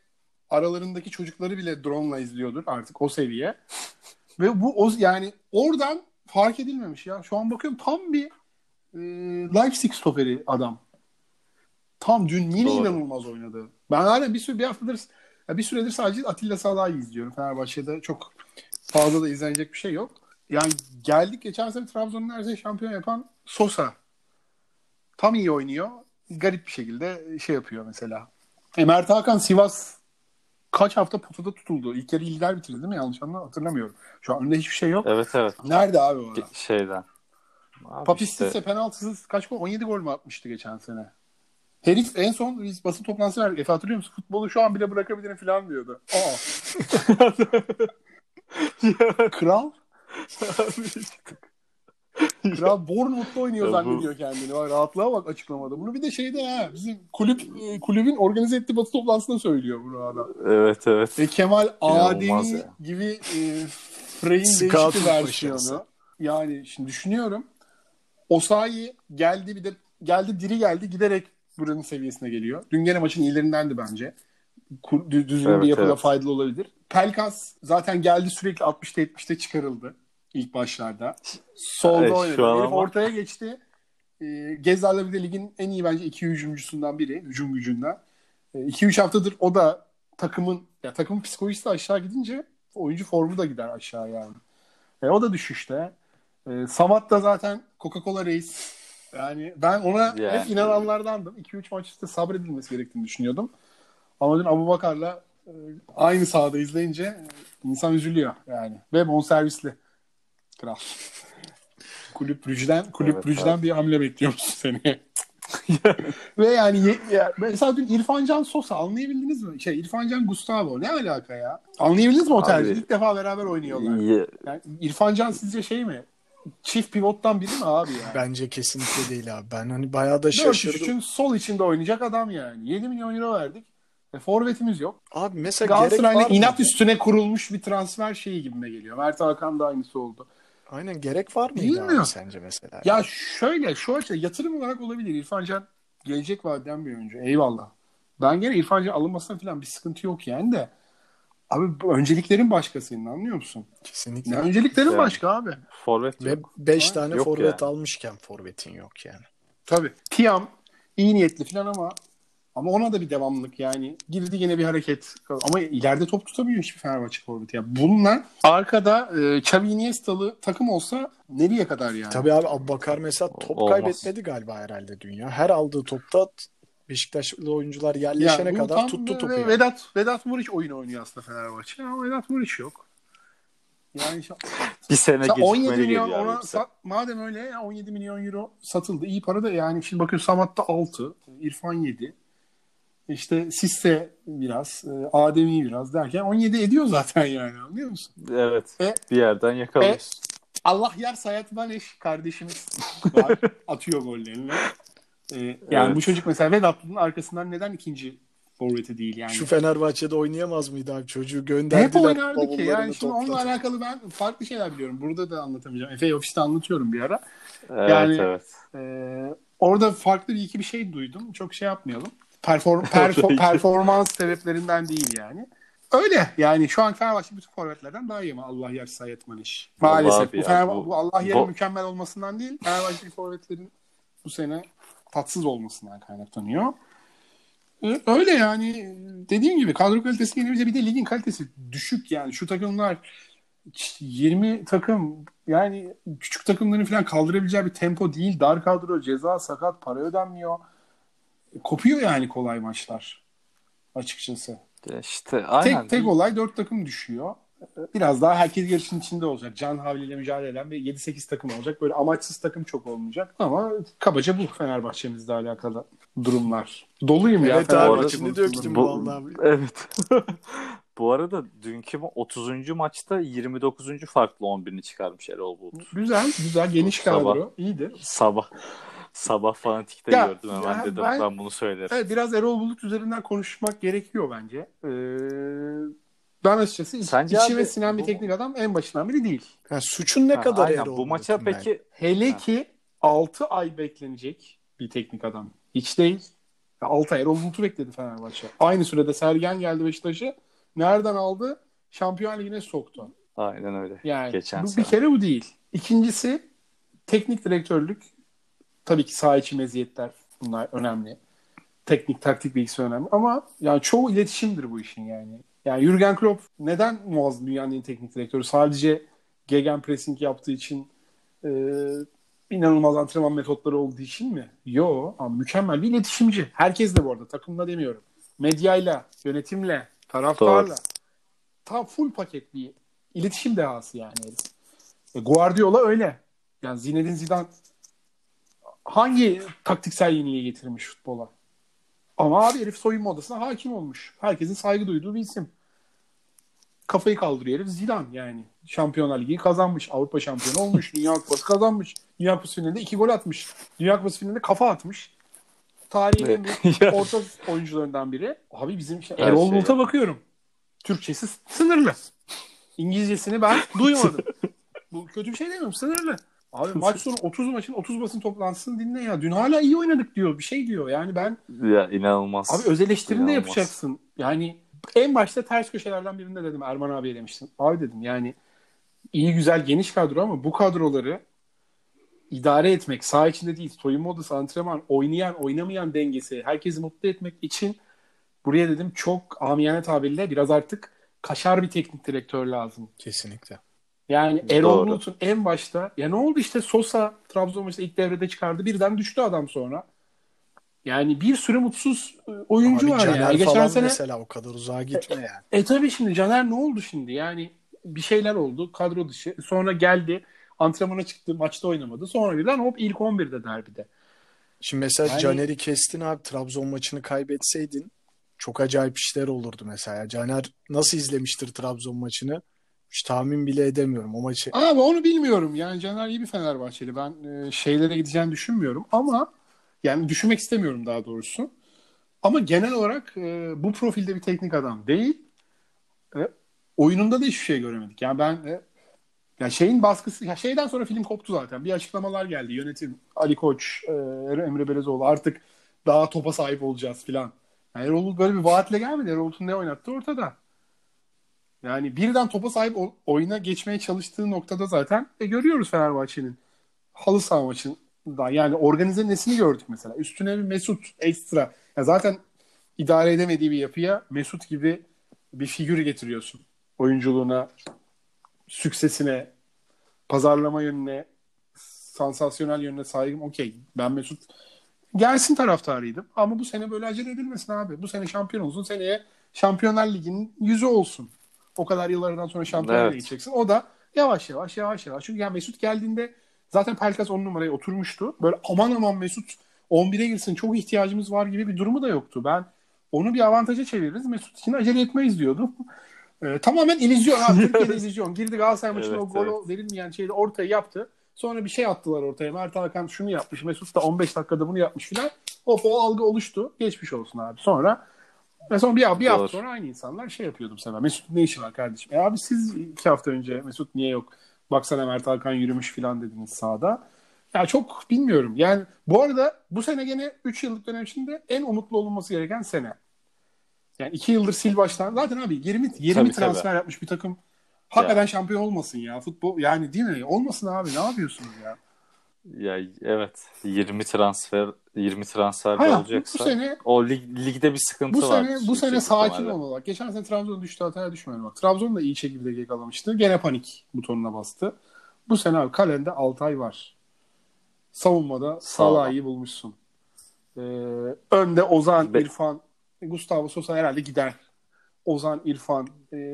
aralarındaki çocukları bile drone'la izliyordur artık o seviye. Ve yani oradan fark edilmemiş ya. Şu an bakıyorum tam bir Leipzig stoperi adam. Tam dün yine inanılmaz oynadı. Ben hala bir süredir sadece Atilla Salahi'yi izliyorum. Fenerbahçe'de çok fazla da izlenecek bir şey yok. Yani geldik geçen sene Trabzon'un neredeyse şampiyon yapan Sosa. Tam iyi oynuyor. Garip bir şekilde yapıyor mesela. Mert Hakan Sivas kaç hafta potada tutuldu. İlk yarı lider bitirdi değil mi? Yanlış anlamda hatırlamıyorum. Şu an önünde hiçbir şey yok. Evet. Nerede abi o adam? Papistitse penaltısız kaç gol? 17 gol mü atmıştı geçen sene? Herif en son biz basın toplantısı verdik. Efe hatırlıyor musun? Futbolu şu an bile bırakabilirim falan diyordu. Kral Bournemouth'ta oynuyor zannediyor kendini. Rahatlığa bak açıklamada. Bunu bir de bizim kulübün organize ettiği basın toplantısında söylüyor bunu adam. Evet. Kemal Ademi gibi Frey'in değişik versiyonu. Yani şimdi düşünüyorum. Osayi geldi diri geldi giderek buranın seviyesine geliyor. Dün gene maçın ilerindendi bence. Düzgün bir yapıda faydalı olabilir. Pelkas zaten geldi sürekli 60'ta 70'te çıkarıldı. İlk başlarda. Solda oynadı. Herif ortaya geçti. Gezzal'la bir de ligin en iyi bence 2 hücumcusundan biri. Hücum gücünden. 2-3 haftadır o da takımın psikolojisi aşağı gidince oyuncu formu da gider aşağı yani. O da düşüşte. Samat da zaten Coca-Cola reis. Yani ben ona hep inananlardandım. 2-3 maçta sabredilmesi gerektiğini düşünüyordum. Ama dün Abubakar'la aynı sahada izleyince insan üzülüyor yani. Ve bonservisli. Kral. Kulüp Brüj'den bir hamle bekliyormuş seni. Ve yani mesela dün İrfancan Sosa anlayabildiniz mi? İrfancan Gustavo ne alaka ya? Anlayabildiniz mi o tercih? İlk defa beraber oynuyorlar. Yani İrfancan sizce mi? Çift pivottan biri mi abi yani? Bence kesinlikle değil abi. Ben bayağı da şaşırdım. 4-3'ün sol içinde oynayacak adam yani. 7 milyon euro verdik. Forvetimiz yok. Abi mesela Galatasaray'ın inat üstüne kurulmuş bir transfer gibime geliyor. Mert Hakan da aynısı oldu. Aynen gerek var mıydı abi sence mesela? Ya şu açıdan yatırım olarak olabilir. İrfancan gelecek vadeden bir oyuncu. Eyvallah. Ben gene İrfancan alınmasına falan bir sıkıntı yok yani de. Abi önceliklerin başkasının anlıyor musun? Kesinlikle. Ne önceliklerin başka abi. Forvet ve 5 tane forvet almışken forvetin yok yani. Tabii. Tiam iyi niyetli falan ama Ama ona da bir devamlılık yani. Girdi yine bir hareket. Ama ileride top tutamıyor hiçbir Fenerbahçe forveti. Yani bununla arkada Xavi Iniesta'lı takım olsa nereye kadar yani? Tabii abi Aboubakar mesela top olmaz. Kaybetmedi galiba herhalde dünya. Her aldığı topta Beşiktaşlı oyuncular yerleşene yani kadar tuttu topu. Yani. Vedat Muriç oyunu oynuyor aslında Fenerbahçe. Ama Vedat Muriç yok. Yani bir sene gecikmeli geliyor. Yani madem öyle 17 milyon euro satıldı. İyi para da yani. Şimdi bakın Samat'ta 6, İrfan 7. İşte Sisse biraz, Adem'i biraz derken 17 ediyor zaten yani, anlıyor musun? Evet, bir yerden yakalamış. Allah yer Sayat Maneş kardeşimiz var, atıyor gollerini. Yani evet. Bu çocuk mesela Vedatlı'nın arkasından neden ikinci forveti değil yani? Şu Fenerbahçe'de oynayamaz mıydı abi, çocuğu gönderdiler. Hep oynardı ki yani, şimdi onunla alakalı ben farklı şeyler biliyorum. Burada da anlatamayacağım. Efe ofiste anlatıyorum bir ara. Evet, yani evet. Orada farklı bir şey duydum. Çok şey yapmayalım. Performans sebeplerinden değil yani. Öyle yani, şu an Fenerbahçe bütün forvetlerden daha iyi ama Allah yer Sayet Maniş. Maalesef bu Allah yerin mükemmel olmasından değil, Fenerbahçe forvetlerin bu sene tatsız olmasından kaynaklanıyor. Öyle yani, dediğim gibi kadro kalitesi yine bir de ligin kalitesi düşük yani. Şu takımlar 20 takım yani, küçük takımların falan kaldırabileceği bir tempo değil. Dar kadro, ceza, sakat, para ödenmiyor. Kopuyor yani kolay maçlar açıkçası. İşte aynen. Tek olay 4 takım düşüyor. Biraz daha herkes yarışın içinde olacak. Can havliyle mücadele eden ve 7-8 takım olacak. Böyle amaçsız takım çok olmayacak. Ama kabaca bu Fenerbahçe'mizle alakalı durumlar. Doluyum evet ya. Evet abi, şimdi döktüm vallahi. Evet. Bu arada dünkü 30. maçta 29. farklı 11'ini çıkarmış Erol Bulut. Güzel geniş kadro. İyidir. Sabah Fanatik'te gördüm hemen, dedim ben bunu söylerim. Evet, biraz Erol Bulut üzerinden konuşmak gerekiyor bence. Ben açıkçası içime sinen bir teknik adam en başından biri değil. Yani suçun ne kadar Erol Bulut'un? Bu maça peki hele ki 6 ay beklenecek bir teknik adam. Hiç değil. 6 ay Erol Bulut'u bekledi Fenerbahçe. Aynı sürede Sergen geldi Beşiktaş'ı. Nereden aldı? Şampiyon Ligi'ne soktu. Aynen öyle. Yani bu bir kere bu değil. İkincisi teknik direktörlük. Tabii ki saha içi meziyetler, bunlar önemli. Teknik, taktik bilgisi önemli. Ama yani çoğu iletişimdir bu işin yani. Yani Jürgen Klopp neden muazzam dünyanın en teknik direktörü? Sadece gegenpressing yaptığı için, inanılmaz antrenman metotları olduğu için mi? Yo, ama mükemmel bir iletişimci. Herkes de bu arada, takımla demiyorum. Medyayla, yönetimle, taraftarla. Tam full paket bir iletişim dehası yani. Guardiola öyle. Yani Zinedine Zidane hangi taktiksel yeniliği getirmiş futbola? Ama abi herif soyunma odasına hakim olmuş. Herkesin saygı duyduğu bir isim. Kafayı kaldırıyor herif Zidane yani. Şampiyonlar Ligi'yi kazanmış. Avrupa şampiyonu olmuş. Dünya Kupası kazanmış. Dünya Kupası finalinde 2 gol atmış. Dünya Kupası finalinde kafa atmış. Tarihin orta oyuncularından biri. Abi bizim Erol Bulut'a bakıyorum. Türkçesi sınırlı. İngilizcesini ben duymadım. Bu kötü bir şey demiyorum. Sınırlı. Abi maç sonu 30 maçın 30 basın toplantısını dinle ya. Dün hala iyi oynadık diyor. Bir şey diyor. Yani ben... Ya inanılmaz. Abi öz eleştirini de yapacaksın. Yani en başta ters köşelerden birinde dedim. Erman abiye demiştim. Abi dedim yani iyi güzel geniş kadro ama bu kadroları idare etmek, saha içinde değil, soyunma odası, antrenman, oynayan, oynamayan dengesi, herkesi mutlu etmek için buraya dedim çok amiyane tabirle biraz artık kaşar bir teknik direktör lazım. Kesinlikle. Yani Erol Bulut'un en başta ya ne oldu işte, Sosa Trabzon maçında ilk devrede çıkardı. Birden düştü adam sonra. Yani bir sürü mutsuz oyuncu abi, var Caner yani. Geçen sene mesela o kadar uzağa gitme yani. Tabii şimdi Caner ne oldu şimdi? Yani bir şeyler oldu. Kadro dışı. Sonra geldi. Antrenmana çıktı. Maçta oynamadı. Sonra birden hop ilk 11'de derbide. Şimdi mesela yani... Caner'i kestin abi. Trabzon maçını kaybetseydin çok acayip işler olurdu mesela. Caner nasıl izlemiştir Trabzon maçını? Hiç tahmin bile edemiyorum o maçı. Abi onu bilmiyorum. Yani Caner iyi bir Fenerbahçeli. Ben şeylere gideceğini düşünmüyorum ama yani düşünmek istemiyorum daha doğrusu. Ama genel olarak bu profilde bir teknik adam değil. Oyununda da hiçbir şey göremedik. Yani ben ya şeyin baskısı, ya şeyden sonra film koptu zaten. Bir açıklamalar geldi. Yönetim, Ali Koç, Emre Belezoğlu artık daha topa sahip olacağız filan. Yani Erol böyle bir vaatle gelmedi. Erol'un ne oynattı ortada. Yani birden topa sahip oyuna geçmeye çalıştığı noktada zaten görüyoruz Fenerbahçe'nin halı saha maçında. Yani organize nesini gördük mesela. Üstüne bir Mesut ekstra. Ya zaten idare edemediği bir yapıya Mesut gibi bir figür getiriyorsun. Oyunculuğuna, süksesine, pazarlama yönüne, sansasyonel yönüne saygım okey. Ben Mesut gelsin taraftarıydım. Ama bu sene böyle acele edilmesin abi. Bu sene şampiyon olsun. Seneye Şampiyonlar Ligi'nin yüzü olsun. O kadar yıllardan sonra şampiyonlar evet. gideceksin. O da yavaş yavaş. Çünkü yani Mesut geldiğinde zaten Pelkas 10 numaraya oturmuştu. Böyle aman Mesut 11'e girsin çok ihtiyacımız var gibi bir durumu da yoktu. Ben onu bir avantaja çeviririz. Mesut için acele etmeyiz diyordum. Tamamen illüzyon. Türkiye'de illüzyon. Girdi Galatasaray maçına evet, o gol evet. verilmeyen şeyi ortaya yaptı. Sonra bir şey attılar ortaya. Mert Hakan şunu yapmış. Mesut da 15 dakikada bunu yapmış filan. O algı oluştu. Geçmiş olsun abi. Sonra bir hafta sonra aynı insanlar şey yapıyordum sana. Mesut ne işi var kardeşim? Abi siz 2 hafta önce Mesut niye yok? Baksana Mert Hakan yürümüş filan dediniz sahada. Ya çok bilmiyorum. Yani bu arada bu sene gene 3 yıllık dönem içinde en umutlu olunması gereken sene. Yani 2 yıldır sil baştan. Zaten abi 20 transfer yapmış bir takım. Hakikaten ya. Şampiyon olmasın ya futbol. Yani değil mi? Olmasın abi. Ne yapıyorsunuz ya? Ya evet. 20 transfer olacaksa. Bu sene, o ligde bir sıkıntı var. Bu sene sakin olmalı. Geçen sene Trabzon düştü hataya düşmüyorum. Bak. Trabzon da iyi şekilde yakalamıştı. Gene panik butonuna bastı. Bu sene abi kalende Altay var. Savunmada Salah'ı bulmuşsun. Önde Ozan, İrfan, Gustavo Sosa herhalde gider. Ozan, İrfan,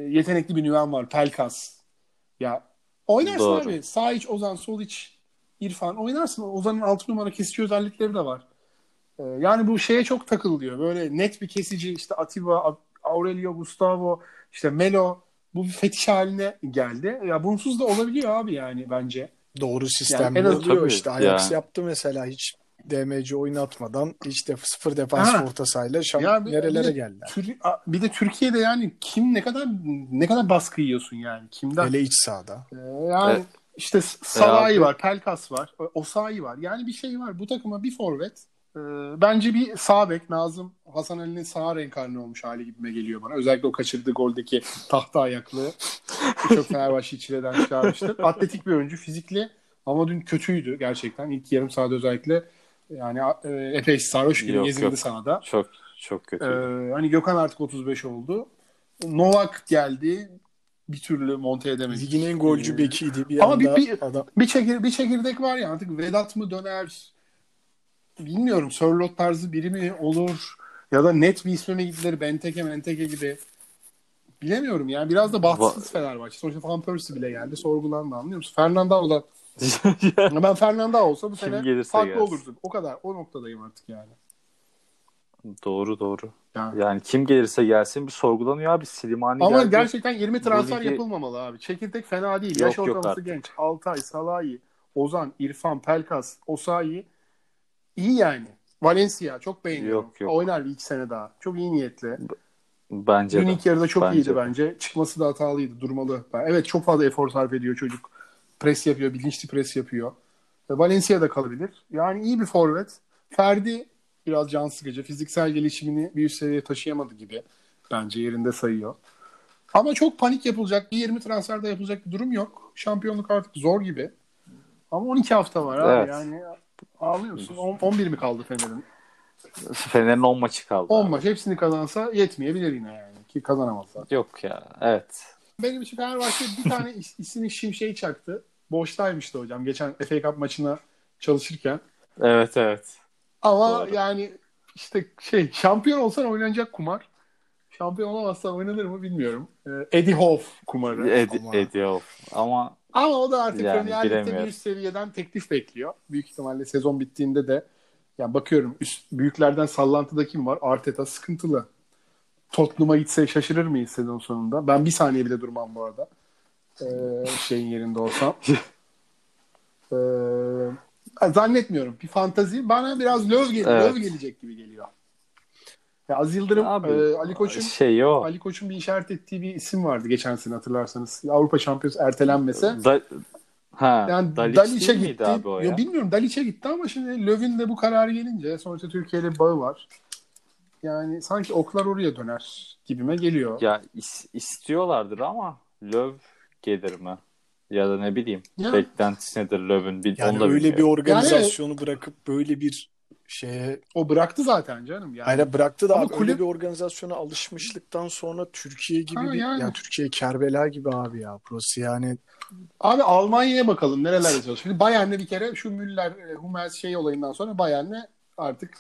yetenekli bir nüven var. Pelkas. Ya oynarsın doğru. abi. Sağ iç, Ozan, sol iç, İrfan. Oynarsın. Ozan'ın 6 numara kesici özellikleri de var. Yani bu şeye çok takılıyor. Böyle net bir kesici işte Atiba, Aurelio, Gustavo, işte Melo. Bu bir fetiş haline geldi. Ya bunsuz da olabiliyor abi yani bence. Doğru sistem. Yani en işte Ajax yaptı mesela hiç. DMC oynatmadan işte 0 defans orta sahayla nerelere geldiler. Bir de Türkiye'de yani kim ne kadar baskı yiyorsun yani kimden? Hele iç sahada. Yani evet. işte Salah'ı var, Pelkas var, Osayi var. Yani bir şey var. Bu takıma bir forvet. Bence bir sağ bek Nazım Hasan Ali'nin sağ renkarni olmuş hali gibime geliyor bana. Özellikle o kaçırdığı goldeki tahta ayaklı çok Fenerbahçe çileden çıkarmıştı. Atletik bir oyuncu, fizikli ama dün kötüydü gerçekten. İlk yarım sahada özellikle yani epey sarhoş gibi gezildi sahada. Çok kötü. Hani Gökhan artık 35 oldu. Novak geldi. Bir türlü monte edemedik. Ligin en golcü bekiydi bir ama anda. Ama bir çekirdek var ya artık Vedat mı döner? Bilmiyorum. Sörlot tarzı biri mi olur? Ya da net bir ismine gittiler. Benteke gibi. Bilemiyorum yani. Biraz da bahtsız Fenerbahçe. Sonuçta Van Persie bile geldi. Sorgulandı anlıyor musun? Fernando'la ben Fernanda olsa bu sene farklı olurdu. O kadar. O noktadayım artık yani. Doğru. Yani kim gelirse gelsin bir sorgulanıyor abi. Slimani ama geldi. Gerçekten 20 transfer yapılmamalı abi. Çekirdek fena değil. Yaş ortalaması genç. Altay, Salahi, Ozan, İrfan, Pelkas, Osayi iyi yani. Valencia çok beğeniyorum. Oynar 2 sene daha. Çok iyi niyetli. Bence dün ilk yarıda çok iyiydi bence. Çıkması da hatalıydı. Durmalı. Evet çok fazla efor sarf ediyor çocuk. Pres yapıyor, bilinçli pres yapıyor. Valencia'da kalabilir. Yani iyi bir forvet. Ferdi biraz can sıkıcı. Fiziksel gelişimini bir üst seviyeye taşıyamadı gibi. Bence yerinde sayıyor. Ama çok panik yapılacak. Bir 20 transferde yapılacak bir durum yok. Şampiyonluk artık zor gibi. Ama 12 hafta var abi. Evet. Yani ağlıyorsun. 11 mi kaldı Fener'in? Fener'in 10 maçı kaldı. 10 maç. Hepsini kazansa yetmeyebilir yine yani. Ki kazanamazlar. Yok ya. Evet. Benim için Fenerbahçe bir tane ismini şimşeği çaktı. Boştaymıştı hocam. Geçen FA Cup maçına çalışırken. Evet. Ama doğru. Yani işte şampiyon olsan oynanacak kumar. Şampiyon olamazsan oynanır mı bilmiyorum. Eddie Hoff kumarı. Eddie Hoff. Ama o da artık yani Premier Lig'de bir üst seviyeden teklif bekliyor. Büyük ihtimalle sezon bittiğinde de yani bakıyorum büyüklerden sallantıda kim var? Arteta sıkıntılı. Tottenham'a gitse şaşırır mıyız sezon sonunda? Ben bir saniye bile durmam bu arada. Şeyin yerinde olsam. Zannetmiyorum. Bir fantazi. Bana biraz löv gelecek gibi geliyor. Ya Az Yıldırım, abi, Ali Koç'un bir işaret ettiği bir isim vardı geçen sene hatırlarsanız. Avrupa Şampiyonası ertelenmese. Yani Daliç'e gitti. Ya bilmiyorum Daliç'e gitti ama şimdi Löv'ün de bu kararı gelince sonuçta Türkiye'yle bağı var. Yani sanki oklar oraya döner gibime geliyor. Ya istiyorlardır ama Löw gelir mi? Ya da ne bileyim. Beklentisi nedir Löw'ün? Yani öyle bir organizasyonu bırakıp böyle bir şeye... O bıraktı zaten canım. Yani. Aynen bıraktı da ama abi, kulüp... öyle bir organizasyona alışmışlıktan sonra Türkiye gibi ha, bir... Yani. Yani Türkiye Kerbela gibi abi ya. Burası yani... Abi Almanya'ya bakalım nerelerde çalışıyor. Şimdi Bayern'le bir kere şu Müller, Hummels şey olayından sonra Bayern'le artık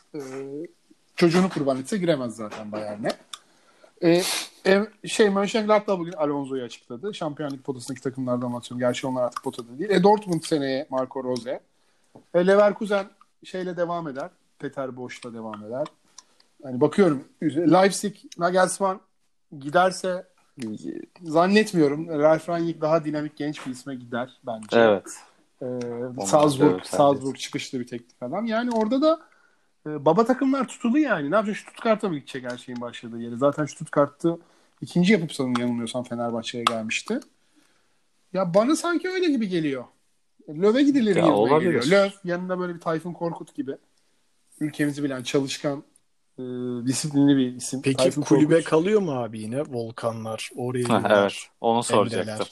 çocuğunu kurban etse giremez zaten Bayern'le. Mönchengladbach bugün Alonso'yu açıkladı. Şampiyonluk potasındaki takımlardan bahsediyorum. Gerçi onlar artık potada değil. Dortmund seneye Marco Rose. Leverkusen şeyle devam eder. Peter Bosch'la devam eder. Hani bakıyorum Leipzig, Nagelsmann giderse zannetmiyorum. Ralf Rangnick daha dinamik genç bir isme gider bence. Evet. Salzburg çıkışlı bir teknik adam. Yani orada da baba takımlar tutulu yani. Ne yapacak? Stuttgart'a mı gidecek her şeyin başladığı yere? Zaten Stuttgart'ta ikinci yapıp sanırım yanılmıyorsam Fenerbahçe'ye gelmişti. Ya bana sanki öyle gibi geliyor. Löw'e gidilir gibi geliyor. Löw yanında böyle bir Tayfun Korkut gibi. Ülkemizi bilen çalışkan disiplinli bir isim. Peki Tayfun kulübe Korkut. Kalıyor mu abi yine? Volkanlar, Oreliler. Evet. Onu soracaktım.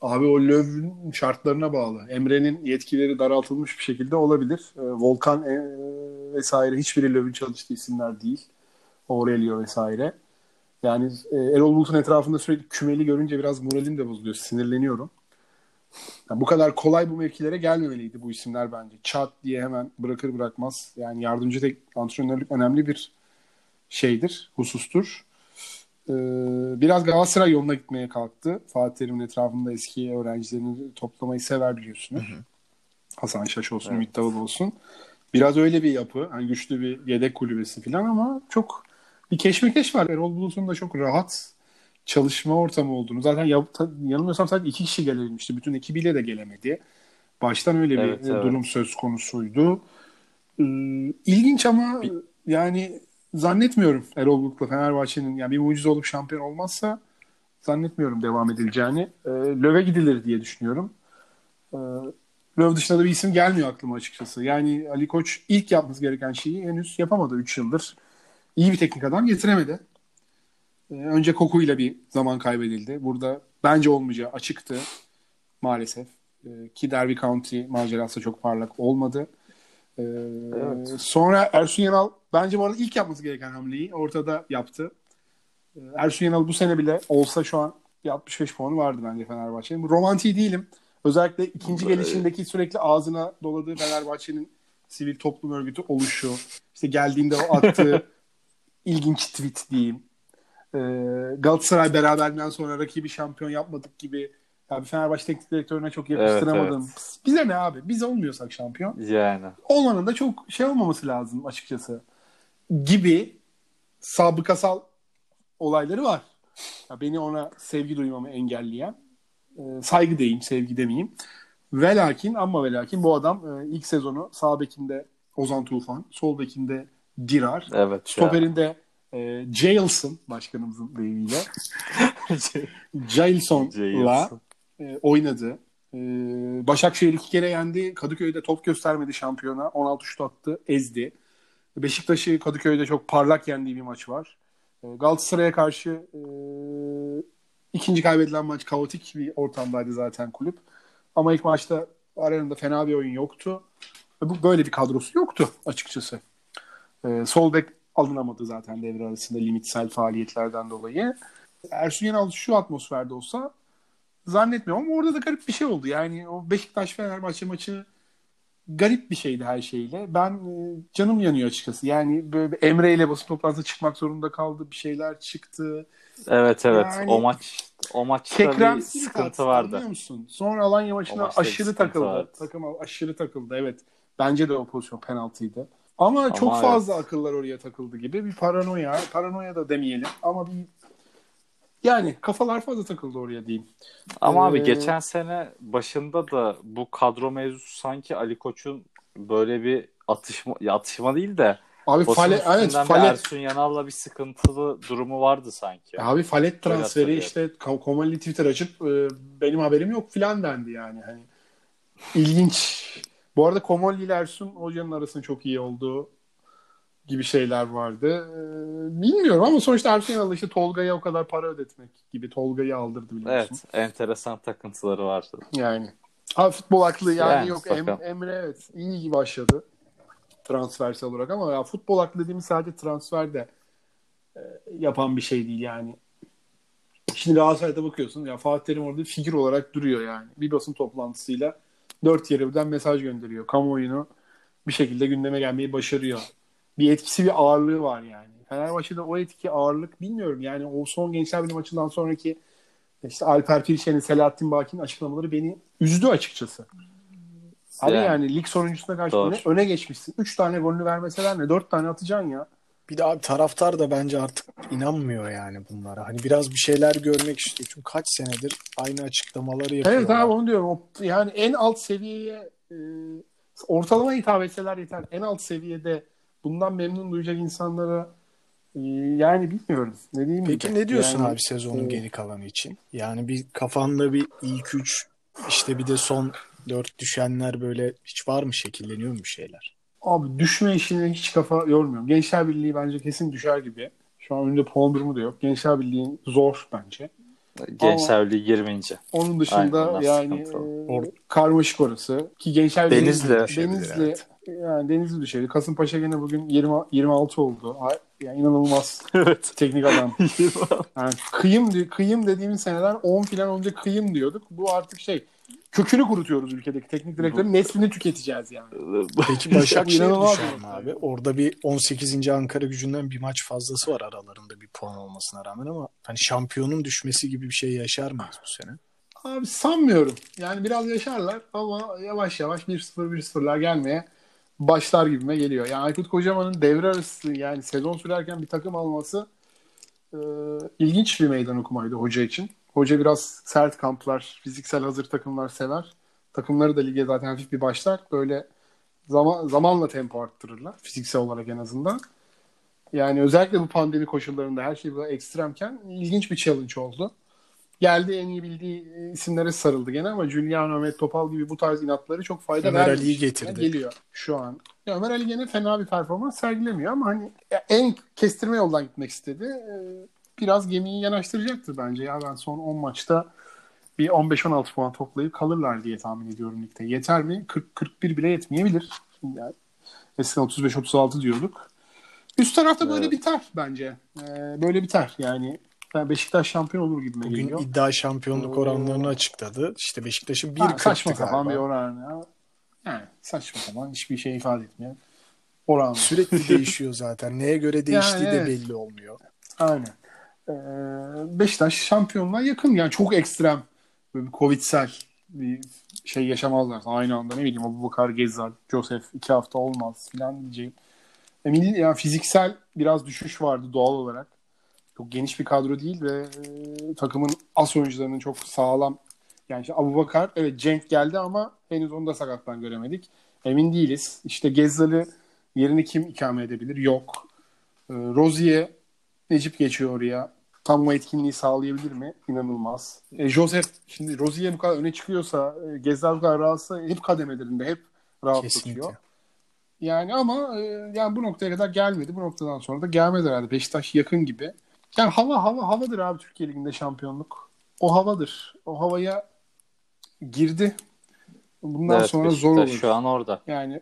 Abi o Löw'ün şartlarına bağlı. Emre'nin yetkileri daraltılmış bir şekilde olabilir. Volkan vesaire hiçbiri Löw'ün çalıştığı isimler değil. Aurelio vesaire. Yani Erol Bulut'un etrafında sürekli kümeli görünce biraz moralim de bozuluyor. Sinirleniyorum. Yani bu kadar kolay bu mevkilere gelmemeliydi bu isimler bence. Çat diye hemen bırakır bırakmaz. Yani yardımcı antrenörlük önemli bir şeydir, husustur. Biraz Galatasaray yoluna gitmeye kalktı. Fatih Terim'in etrafında eski öğrencilerini toplamayı sever biliyorsunuz. Hı hı. Hasan Şaş olsun, evet. Ümit Daval olsun. Biraz öyle bir yapı. Yani güçlü bir yedek kulübesi falan ama çok bir keşmekeş var. Erol Bulut'un da çok rahat çalışma ortamı olduğunu. Zaten yanılmıyorsam sadece 2 kişi gelebilmişti. Bütün ekibiyle de gelemedi. Baştan öyle bir durum söz konusuydu. İlginç ama yani zannetmiyorum Erol Bulut'la Fenerbahçe'nin yani bir mucize olup şampiyon olmazsa zannetmiyorum devam edileceğini. Löw'e gidilir diye düşünüyorum. Löw dışında da bir isim gelmiyor aklıma açıkçası. Yani Ali Koç ilk yapması gereken şeyi henüz yapamadı 3 yıldır. İyi bir teknik adam getiremedi. Önce kokuyla bir zaman kaybedildi. Burada bence olmayacağı açıktı maalesef. Ki Derby County macerası çok parlak olmadı. Evet. Sonra Ersun Yanal bence bu arada ilk yapması gereken hamleyi ortada yaptı. Ersun Yanal bu sene bile olsa şu an 65 puanı vardı bence Fenerbahçe'nin. Romantik değilim. Özellikle ikinci gelişindeki sürekli ağzına doladığı Fenerbahçe'nin sivil toplum örgütü oluşu. İşte geldiğinde o attığı ilginç tweet diyeyim. Galatasaray beraberden sonra rakibi şampiyon yapmadık gibi. Abi Fenerbahçe teknik direktörüne çok yakıştıramadım. Evet. Bize ne abi? Biz olmuyorsak şampiyon. Yani. Olmanın da çok şey olmaması lazım açıkçası. Gibi sabıkasal olayları var. Ya beni ona sevgi duymamı engelleyen. Saygı diyeyim, sevgi demeyeyim. Ama velakin bu adam ilk sezonu sağ bekinde Ozan Tufan, sol bekinde Dirar, evet, stoperinde Jailson başkanımızın deyimiyle Jailson'la oynadı. Başakşehir 2 kere yendi. Kadıköy'de top göstermedi şampiyona. 16 şut attı. Ezdi. Beşiktaş'ı Kadıköy'de çok parlak yendiği bir maç var. Galatasaray'a karşı ikinci kaybedilen maç kaotik bir ortamdaydı zaten kulüp. Ama ilk maçta arenada fena bir oyun yoktu. Böyle bir kadrosu yoktu açıkçası. Sol bek alınamadı zaten devre arasında limitsel faaliyetlerden dolayı. Ersun Yanal şu atmosferde olsa zannetmiyorum ama orada da garip bir şey oldu. Yani o Beşiktaş-Fenerbahçe maçı garip bir şeydi her şeyle. Ben canım yanıyor açıkçası. Yani böyle Emre ile basın toplantısına çıkmak zorunda kaldı. Bir şeyler çıktı. Evet. Yani, o maçta bir sıkıntı vardı. Anlıyor musun? Sonra Alanya maçına aşırı takıldı. Vardı. Takım aşırı takıldı. Evet. Bence de o pozisyon penaltıydı. Ama çok evet. Fazla akıllar oraya takıldı gibi bir paranoya. Paranoya da demeyelim ama bir yani kafalar fazla takıldı oraya diyeyim. Ama abi geçen sene başında da bu kadro mevzusu sanki Ali Koç'un böyle bir atışma değil de abi Falet Ersun Yanal'la bir sıkıntılı durumu vardı sanki. Abi Falet transferi işte Komali Twitter açıp benim haberim yok filan dendi yani. Hani ilginç. Bu arada Komolli ile Ersun hocanın arasının çok iyi olduğu gibi şeyler vardı. Bilmiyorum ama sonuçta Ersun Yanal'ı işte Tolga'ya o kadar para ödetmek gibi Tolga'yı aldırdı biliyorsun. Evet, enteresan takıntıları vardı. Yani. Futbol aklı yani yok. Emre evet iyi başladı. transfersel olarak, ama ya futbol aklı dediğimiz sadece transfer de yapan bir şey değil yani. Şimdi Galatasaray'da bakıyorsun ya, Fatih Terim orada figür olarak duruyor yani. Bir basın toplantısıyla 4 yere birden mesaj gönderiyor. Kamuoyunu bir şekilde gündeme gelmeyi başarıyor. Bir etkisi, bir ağırlığı var yani. Fenerbahçe'de o etki, ağırlık bilmiyorum yani. O son Gençlerbirliği maçından sonraki işte Alper Pirişen'in, Selahattin Baki'nin açıklamaları beni üzdü açıkçası. Abi yani lig sonuncusuna karşı öne geçmişsin. 3 tane golünü vermeseler ne? 4 tane atacaksın ya. Bir de abi taraftar da bence artık inanmıyor yani bunlara. Hani biraz bir şeyler görmek istiyor. Çünkü kaç senedir aynı açıklamaları yapıyorlar. Evet abi onu diyorum. Yani en alt seviyeye ortalama hitap etseler yeter. En alt seviyede bundan memnun duyacak insanlara yani bilmiyorum. Ne diyeyim? Peki ne diyorsun yani, abi sezonun geri kalanı için? Yani bir kafanda bir ilk 3 işte, bir de son 4 düşenler böyle hiç var mı, şekilleniyor mu bir şeyler? Abi düşme işine hiç kafa yormuyorum. Gençlerbirliği bence kesin düşer gibi. Şu an önünde puan durumu da yok. Gençlerbirliği zor bence. Gençlerbirliği 20. Onun dışında aynen, yani karmaşık orası. Ki Gençlerbirliği Denizli evet. Yani Denizli düşerdi. Kasımpaşa gene bugün 26 oldu. Yani inanılmaz teknik adam. Yani kıyım dediğimiz seneler 10 falan önce kıyım diyorduk. Bu artık şey, kökünü kurutuyoruz ülkedeki teknik direktörün neslini tüketeceğiz yani. Peki Başakşehir düşer mi abi? Orada bir 18. Ankara Gücü'nden bir maç fazlası var aralarında, bir puan olmasına rağmen, ama hani şampiyonun düşmesi gibi bir şey yaşar mıyız bu sene? Abi sanmıyorum. Yani biraz yaşarlar ama yavaş yavaş 1-0'lar gelmeye başlar gibime geliyor. Yani Aykut Kocaman'ın devre arası, yani sezon sürerken bir takım alması ilginç bir meydan okumaydı hoca için. Hoca biraz sert kamplar, fiziksel hazır takımlar sever. Takımları da lige zaten hafif bir başlar. Böyle zamanla tempo arttırırlar. Fiziksel olarak en azından. Yani özellikle bu pandemi koşullarında her şey böyle ekstremken ilginç bir challenge oldu. Geldi, en iyi bildiği isimlere sarıldı gene, ama Julian, Ahmet Topal gibi bu tarz inatları çok fayda vermiyor. Ömer Ali'yi getirdi. Geliyor şu an. Ya Ömer Ali gene fena bir performans sergilemiyor ama hani en kestirme yoldan gitmek istedi. Biraz gemiyi yanaştıracaktır bence. Ya ben son 10 maçta bir 15-16 puan toplayıp kalırlar diye tahmin ediyorum ligde. Yeter mi? 40-41 bile yetmeyebilir. Yani eskiden 35-36 diyorduk. Üst tarafta böyle biter bence. Böyle biter. Yani Beşiktaş şampiyon olur gibi geliyor. Bugün iddia şampiyonluk oranlarını açıkladı. İşte Beşiktaş'ın 1.40'tı saçma galiba. Sapan bir oran ya. Yani saçma sapan, hiçbir şey ifade etmiyor. Oran sürekli değişiyor zaten. Neye göre değiştiği yani, de belli olmuyor. Aynen. Beşiktaş şampiyonluğa yakın. Yani çok ekstrem böyle bir covidsel bir şey yaşamazlar. Aynı anda ne bileyim Abubakar, Gezzal, Josef 2 hafta olmaz filan diyeceğim. Yani fiziksel biraz düşüş vardı doğal olarak. Çok geniş bir kadro değil ve takımın as oyuncularının çok sağlam. Yani işte Abubakar, evet Cenk geldi ama henüz onu da sakattan göremedik. Emin değiliz. İşte Gezzal'ı yerini kim ikame edebilir? Yok. Rozi'ye Necip geçiyor oraya. Tam o etkinliği sağlayabilir mi? İnanılmaz. Josef, şimdi Rozi'ye bu kadar öne çıkıyorsa, Gezzal bu kadar rahatsa, hep kademelerinde hep rahat tutuyor. Yani ama yani bu noktaya kadar gelmedi. Bu noktadan sonra da gelmez herhalde. Beşiktaş yakın gibi. Yani havadır abi Türkiye Ligi'nde şampiyonluk. O havadır. O havaya girdi. Bundan evet, sonra zor olur. Şu an orada. Yani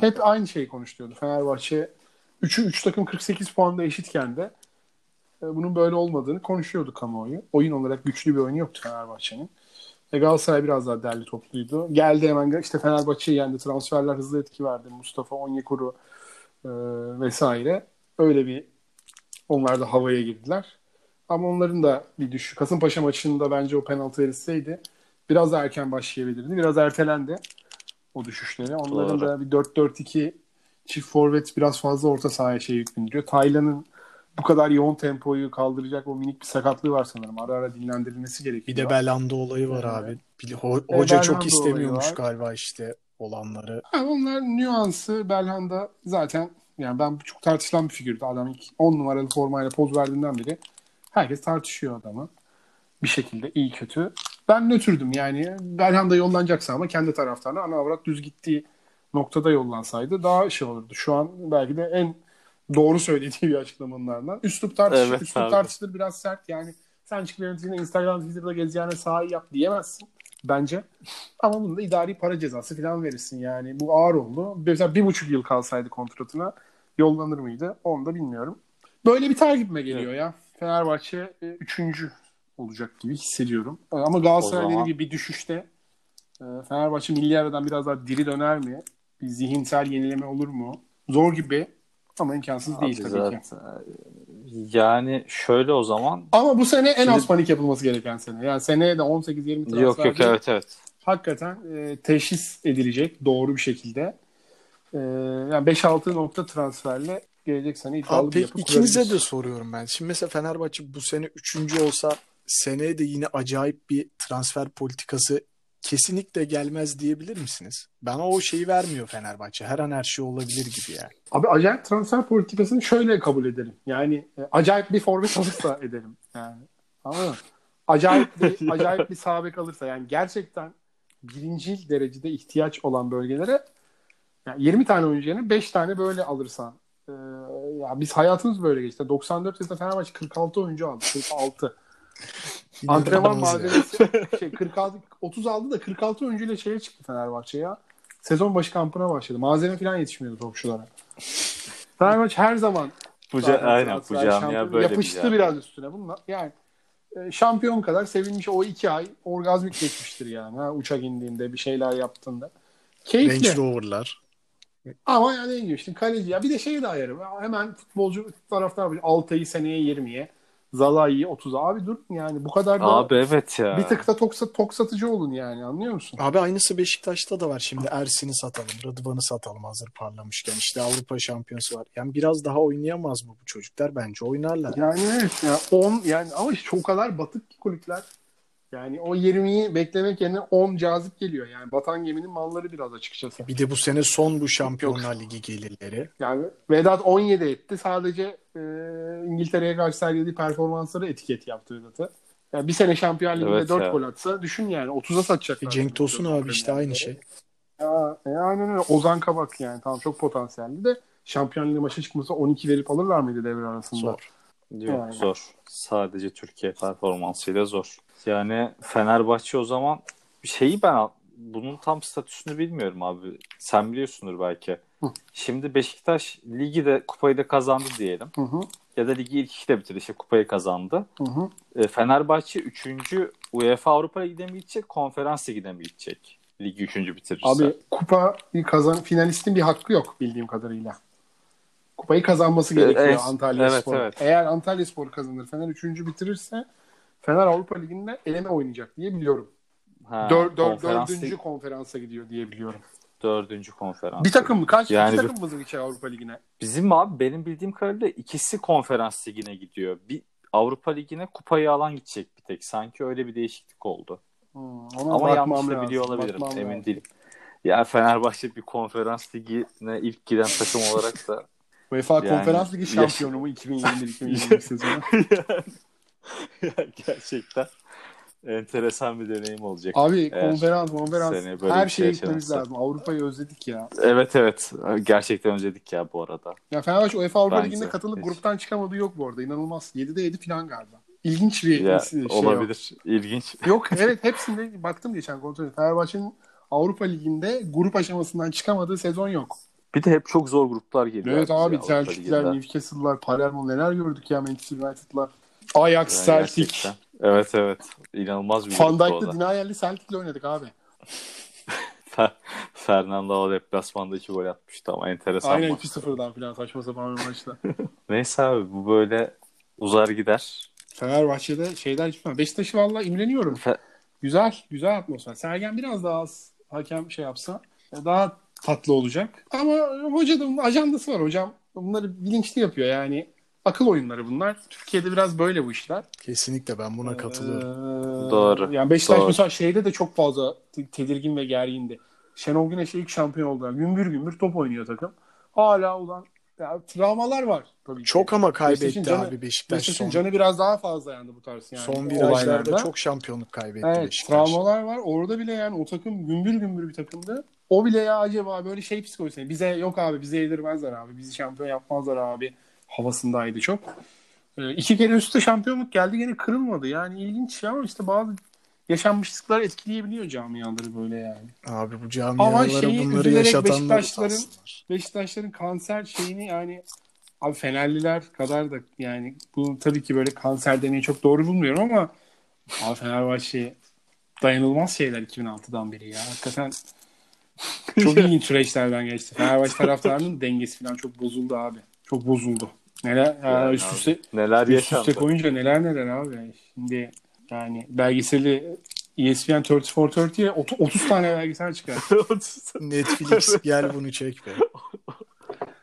hep aynı şeyi konuşuyordu. Fenerbahçe 3 takım 48 puanda eşitken de bunun böyle olmadığını konuşuyorduk kamuoyu. Oyun olarak güçlü bir oyun yoktu Fenerbahçe'nin. Galatasaray biraz daha derli topluydu. Geldi hemen işte Fenerbahçe'yi yendi. Transferler hızlı etki verdi. Mustafa Onyekuru vesaire. Öyle bir, onlar da havaya girdiler. Ama onların da bir düşüşü. Kasımpaşa maçında bence o penaltı verilseydi biraz daha erken başlayabilirdi. Biraz ertelendi o düşüşleri. Onların doğru da bir 4-4-2 çift forvet biraz fazla orta sahaya şey yüklendiriyor. Taylan'ın bu kadar yoğun tempoyu kaldıracak o minik bir sakatlığı var sanırım. Ara ara dinlendirilmesi gerekiyor. Bir de Belhanda olayı var abi. Hoca çok istemiyormuş galiba işte olanları. Yani onlar nüansı. Belhanda zaten yani ben çok tartışılan bir figürdü. Adam ilk 10 numaralı formayla poz verdiğinden beri herkes tartışıyor adamı. Bir şekilde iyi kötü. Ben nötürdüm yani. Belhanda yollanacaksa ama kendi taraftarına ana avrat düz gittiği noktada yollansaydı daha şey olurdu. Şu an belki de en doğru söylediği bir açıklamalardan. Üslup tartışılır. Evet, üslup tartışılır biraz sert. Yani sen çıkıp yöneticine Instagram, Twitter'da gezeceğine sahi yap diyemezsin. bence. Ama bunun da idari para cezası falan verirsin yani. Bu ağır oldu. Mesela 1,5 yıl kalsaydı kontratına yollanır mıydı? Onu da bilmiyorum. Böyle bir ter gibime geliyor evet. Ya. Fenerbahçe 3. olacak gibi hissediyorum. Ama Galatasaray dediği gibi bir düşüşte. Fenerbahçe milli aradan biraz daha diri döner mi? Bir zihinsel yenileme olur mu? Zor gibi ama imkansız abi değil tabii zaten. Ki. Yani şöyle o zaman. Ama bu sene en az panik yapılması gereken sene. Yani seneye de 18-20 transfer. Yok evet. Hakikaten teşhis edilecek doğru bir şekilde. Yani 5-6 nokta transferle gelecek sene iddialı bir yapı kurabiliriz. İkinize de soruyorum ben. Şimdi mesela Fenerbahçe bu sene 3. olsa seneye de yine acayip bir transfer politikası kesinlikle gelmez diyebilir misiniz? Bana o şeyi vermiyor Fenerbahçe. Her an her şey olabilir gibi yani. Abi acayip transfer politikasını şöyle kabul edelim. Yani acayip bir forvet alırsa edelim. Yani. Ama acayip bir sağ bek alırsa yani gerçekten birincil derecede ihtiyaç olan bölgelere yani 20 tane oyuncu yerine 5 tane böyle alırsan ya biz hayatımız böyle geçti. 94 yılında Fenerbahçe 46 oyuncu aldı. 46. Antrenman malzemesi 30 aldı da 46 oyuncuyla şeye çıktı Fenerbahçe ya. Sezon başı kampına başladı. Malzeme falan yetişmiyordu topçulara. Fenerbahçe her zaman bu camia böyle yapıştı biraz üstüne bunlar. Yani şampiyon kadar sevinmiş o 2 ay orgazmik geçmiştir yani. Ha, uçak indiğinde bir şeyler yaptığında. Keyifli. Range Rover'lar. Ama yani en güçlü kaleci ya bir de şeyi de ayarım. Hemen futbolcu taraftar Altay'ı seneye 20'ye. Zalai'yi 30'a. Abi dur yani bu kadar da abi, evet ya. Bir tık da tok satıcı olun yani anlıyor musun? Abi aynısı Beşiktaş'ta da var şimdi. Ersin'i satalım, Rıdvan'ı satalım hazır parlamışken. İşte Avrupa şampiyonası var. Yani biraz daha oynayamaz mı bu çocuklar? Bence oynarlar. Yani evet. Ya, ama işte o kadar batık ki kulüpler. Yani o 20'yi beklemek yerine 10 cazip geliyor. Yani batan geminin malları biraz açıkçası. Bir de bu sene son bu Şampiyonlar Ligi gelirleri. Yani Vedat 17 etti. Sadece İngiltere'ye karşı sergilediği performansları etiket yaptı Vedat'ı. Yani bir sene Şampiyonlar Ligi'nde evet 4 ya. Gol atsa düşün yani 30'a satacaklar. Cenk Tosun abi işte aynı şey. Ya, aynen öyle. Ozan Kabak yani tamam çok potansiyelli de Şampiyonlar Ligi maça çıkması 12 verip alırlar mıydı devre arasında? Zor. Yok yani. Zor. Sadece Türkiye performansıyla zor. Yani Fenerbahçe o zaman şeyi ben bunun tam statüsünü bilmiyorum abi. Sen biliyorsundur belki. Hı. Şimdi Beşiktaş ligi de kupayı da kazandı diyelim. Hı. Ya da ligi ilk 2'de bitirdi. İşte kupayı kazandı. Hı. Fenerbahçe 3. UEFA Avrupa Ligi'ne mi gidecek? Konferans Ligi'ne mi gidecek? Ligi 3. bitirirse. Abi kupayı finalistin bir hakkı yok bildiğim kadarıyla. Kupayı kazanması gerekiyor Antalyaspor. Evet. Eğer Antalyaspor kazanır Fener 3. bitirirse Fener Avrupa Ligi'nde eleme oynayacak diye biliyorum. 4. konferansa gidiyor diye biliyorum. 4. konferans. Bir takım mı? Kaç yani takımımızın içeri Avrupa Ligi'ne? Bizim abi benim bildiğim kadarıyla ikisi konferans ligine gidiyor. Bir Avrupa Ligi'ne kupayı alan gidecek bir tek. Sanki öyle bir değişiklik oldu. Ama yanlış da biliyor olabilirim. Emin değilim. Ya Fenerbahçe bir konferans ligine ilk giren takım olarak da UEFA Konferans Ligi şampiyonu mu 2021-2022 sezonu? Yani gerçekten enteresan bir deneyim olacak. Abi konferans her şeye gitmemiz lazım. Avrupa'yı özledik ya. Evet. Gerçekten özledik ya bu arada. Ya Fenerbahçe UEFA Avrupa Ligi'ne katılıp gruptan çıkamadığı yok bu arada. İnanılmaz. 7'de 7 falan galiba. İlginç bir şey olabilir. Yok. İlginç. Yok evet hepsinde baktım geçen kontrol. Fenerbahçe'nin Avrupa Ligi'nde grup aşamasından çıkamadığı sezon yok. Bir de hep çok zor gruplar geliyor. Evet abi Celtic'ler, Newcastle'lar, Palermo neler gördük ya Manchester United'lar. Ajax, yani Celtic. Evet. İnanılmaz bir grup oldu. Van Dijk'le Dinayel'li Celtic'le oynadık abi. Fernando o deplasmanda 2 gol atmıştı ama enteresan. Aynen 2-0'dan falan saçma sapan bir maçta. Neyse abi bu böyle uzar gider. Fenerbahçe'de şeyden çıkmıyor. Beşiktaş'ı valla imreniyorum. Güzel atmosfer. Sergen biraz daha az hakem şey yapsa daha tatlı olacak. Ama hocanın ajandası var hocam. Bunları bilinçli yapıyor yani. Akıl oyunları bunlar. Türkiye'de biraz böyle bu işler. Kesinlikle ben buna katılıyorum. Doğru. Yani Beşiktaş mesela şeyde de çok fazla tedirgin ve gergindi. Şenol Güneş'e ilk şampiyon oldu. Gümbür top oynuyor takım. Hala ulan travmalar var tabii. Çok ki. Ama kaybetti abi Beşiktaş. Beşiktaş'ın canı biraz daha fazla yandı bu tarz yani. Son virajlarda çok şampiyonluk kaybetti evet, Beşiktaş. Travmalar var. Orada bile yani o takım gümbür bir takımdı. O bile ya acaba böyle şey psikolojisi. Bize yok abi bize yedirmezler abi. Bizi şampiyon yapmazlar abi. Havasındaydı çok. 2 kere üstte şampiyonluk geldi gene kırılmadı. Yani ilginç şey ama işte bazı yaşanmışlıklar etkileyebiliyor camiaları böyle yani. Abi bu camialara bunları yaşatanlar Beşiktaşların kanser şeyini yani abi Fenerliler kadar da yani bu tabii ki böyle kanser demeyi çok doğru bulmuyorum ama abi Fenerbahçe dayanılmaz şeyler 2006'dan beri ya. Hakikaten çok ilginç süreçlerden geçti. Fenerbahçe taraftarının dengesi falan çok bozuldu abi. Çok bozuldu. Neler yani üst üste, neler yaşandı. Üst üste koyunca neler abi. Yani şimdi yani belgeseli ESPN 3430'ye 30 tane belgesel çıkar. Netflix gel bunu çek be.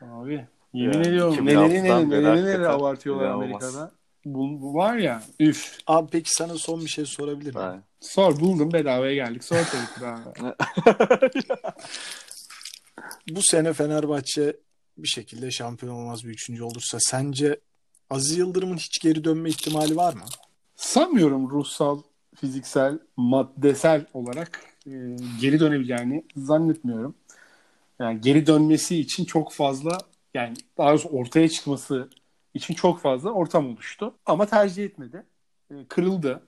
Abi yemin ediyorum neleri abartıyorlar Amerika'da. Bu var ya üf. Abi peki sana son bir şey sorabilir miyim? Sor, buldum, bedavaya geldik. Sor tabii ki. Bu sene Fenerbahçe bir şekilde şampiyon olmaz, bir üçüncü olursa sence Aziz Yıldırım'ın hiç geri dönme ihtimali var mı? Sanmıyorum ruhsal, fiziksel, maddesel olarak geri dönebileceğini zannetmiyorum. Yani geri dönmesi için çok fazla, yani daha doğrusu ortaya çıkması için çok fazla ortam oluştu. Ama tercih etmedi. Kırıldı,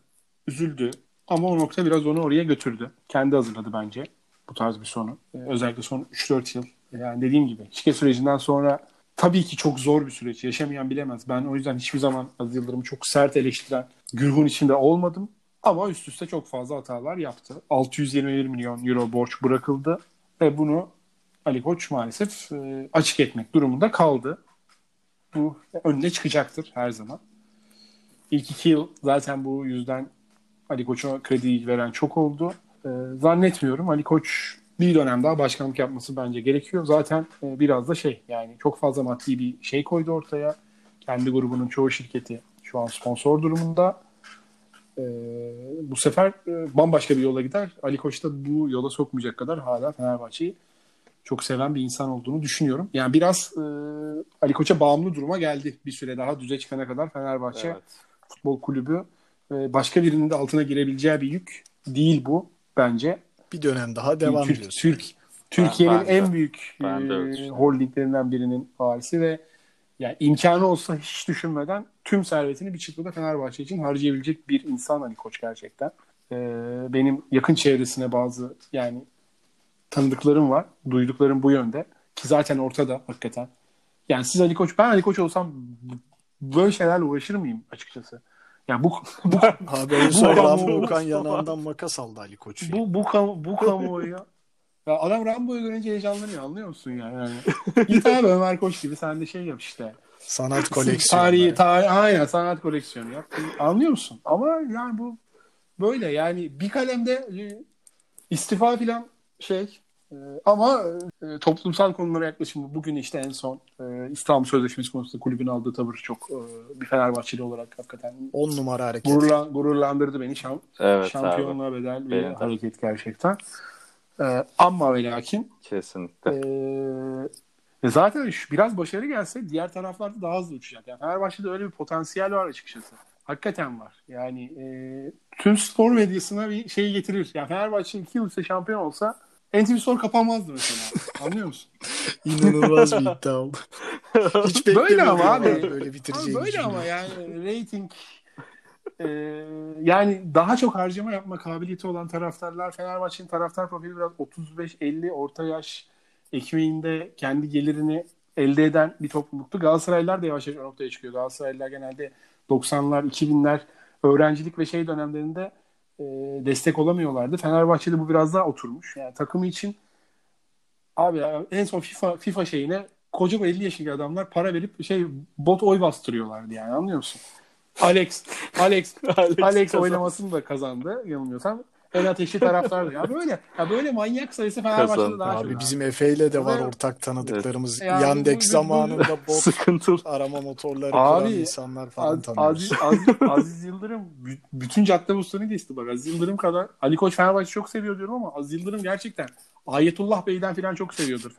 üzüldü. Ama o nokta biraz onu oraya götürdü. Kendi hazırladı bence bu tarz bir sonu. Özellikle son 3-4 yıl. Yani dediğim gibi şike sürecinden sonra tabii ki çok zor bir süreç. Yaşamayan bilemez. Ben o yüzden hiçbir zaman Aziz Yıldırım'ı çok sert eleştiren güruhun içinde olmadım. Ama üst üste çok fazla hatalar yaptı. 621 milyon euro borç bırakıldı. Ve bunu Ali Koç maalesef açık etmek durumunda kaldı. Bu önüne çıkacaktır her zaman. İlk 2 yıl zaten bu yüzden Ali Koç'a kredi veren çok oldu. Zannetmiyorum. Ali Koç bir dönem daha başkanlık yapması bence gerekiyor. Zaten biraz da şey yani çok fazla maddi bir şey koydu ortaya. Kendi grubunun çoğu şirketi şu an sponsor durumunda. Bu sefer bambaşka bir yola gider. Ali Koç da bu yola sokmayacak kadar hala Fenerbahçe'yi çok seven bir insan olduğunu düşünüyorum. Yani biraz Ali Koç'a bağımlı duruma geldi bir süre daha. Düze çıkana kadar Fenerbahçe Futbol Kulübü başka birinin de altına girebileceği bir yük değil bu bence. Bir dönem daha devam ediyor. Türkiye'nin en büyük holdinglerinden birinin varisi ve yani imkanı olsa hiç düşünmeden tüm servetini bir çıktıda Fenerbahçe için harcayabilecek bir insan Ali Koç gerçekten. Benim yakın çevresine bazı yani tanıdıklarım var. Duyduklarım bu yönde. Ki zaten ortada hakikaten. Yani siz Ali Koç, ben Ali Koç olsam böyle şeylerle uğraşır mıyım açıkçası? Yani bu haberin sonra Rambo'nun yanağından makas aldı Ali Koç. Bu kamuoyu. Ya adam Rambo'yu görünce heyecanlanıyor, anlıyor musun yani? Git abi Ömer Koç gibi sen de şey yap işte. Sanat koleksiyonu. Aynen sanat koleksiyonu yap. Anlıyor musun? Ama yani bu böyle yani bir kalemde istifa filan şey ama toplumsal konulara yaklaşımı bugün işte en son İstanbul Sözleşmesi konusunda kulübün aldığı tavır çok bir Fenerbahçeli olarak hakikaten 10 numara hareket. Gururlandırdı beni şampiyonluğa abi. Bedel bir hareket gerçekten. Ama ve lakin kesinlikle. Zaten biraz başarı gelse diğer taraflarda daha hızlı uçacak. Yani Fenerbahçe'de öyle bir potansiyel var açıkçası. Hakikaten var. Yani tüm spor medyasına bir şey getirir. Yani Fenerbahçe 2 yıl ise şampiyon olsa NTV Spor kapanmazdı mesela. Anlıyor musun? İnanılmaz bir iddia oldu. Hiç böyle ama abi. Böyle bitireceğim. Böyle cümle. Ama yani reyting yani daha çok harcama yapma kabiliyeti olan taraftarlar, Fenerbahçe'nin taraftar profili biraz 35-50 orta yaş ekmeğinde kendi gelirini elde eden bir topluluktu. Galatasaraylılar da yavaş yavaş ortaya çıkıyor. Galatasaraylılar genelde 90'lar, 2000'ler öğrencilik ve şey dönemlerinde destek olamıyorlardı. Fenerbahçe'de bu biraz daha oturmuş. Yani takımı için abi ya, en son FIFA şeyine koca 50 yaşındaki adamlar para verip şey bot oy bastırıyorlardı yani anlıyor musun? Alex oynamasını da kazandı yanılmıyorsam. En ateşli taraftardı. Ya böyle manyak sayısı Fenerbahçe'de daha çok. Abi bizim Efe ile de var ortak tanıdıklarımız. Evet. Yani Yandex zamanında bot arama motorları kuran insanlar falan tanıyoruz. Aziz Yıldırım bütün Caddebostan'ı geçti bak. Aziz Yıldırım kadar Ali Koç Fenerbahçe çok seviyor diyorum ama Aziz Yıldırım gerçekten Ayetullah Bey'den falan çok seviyordur.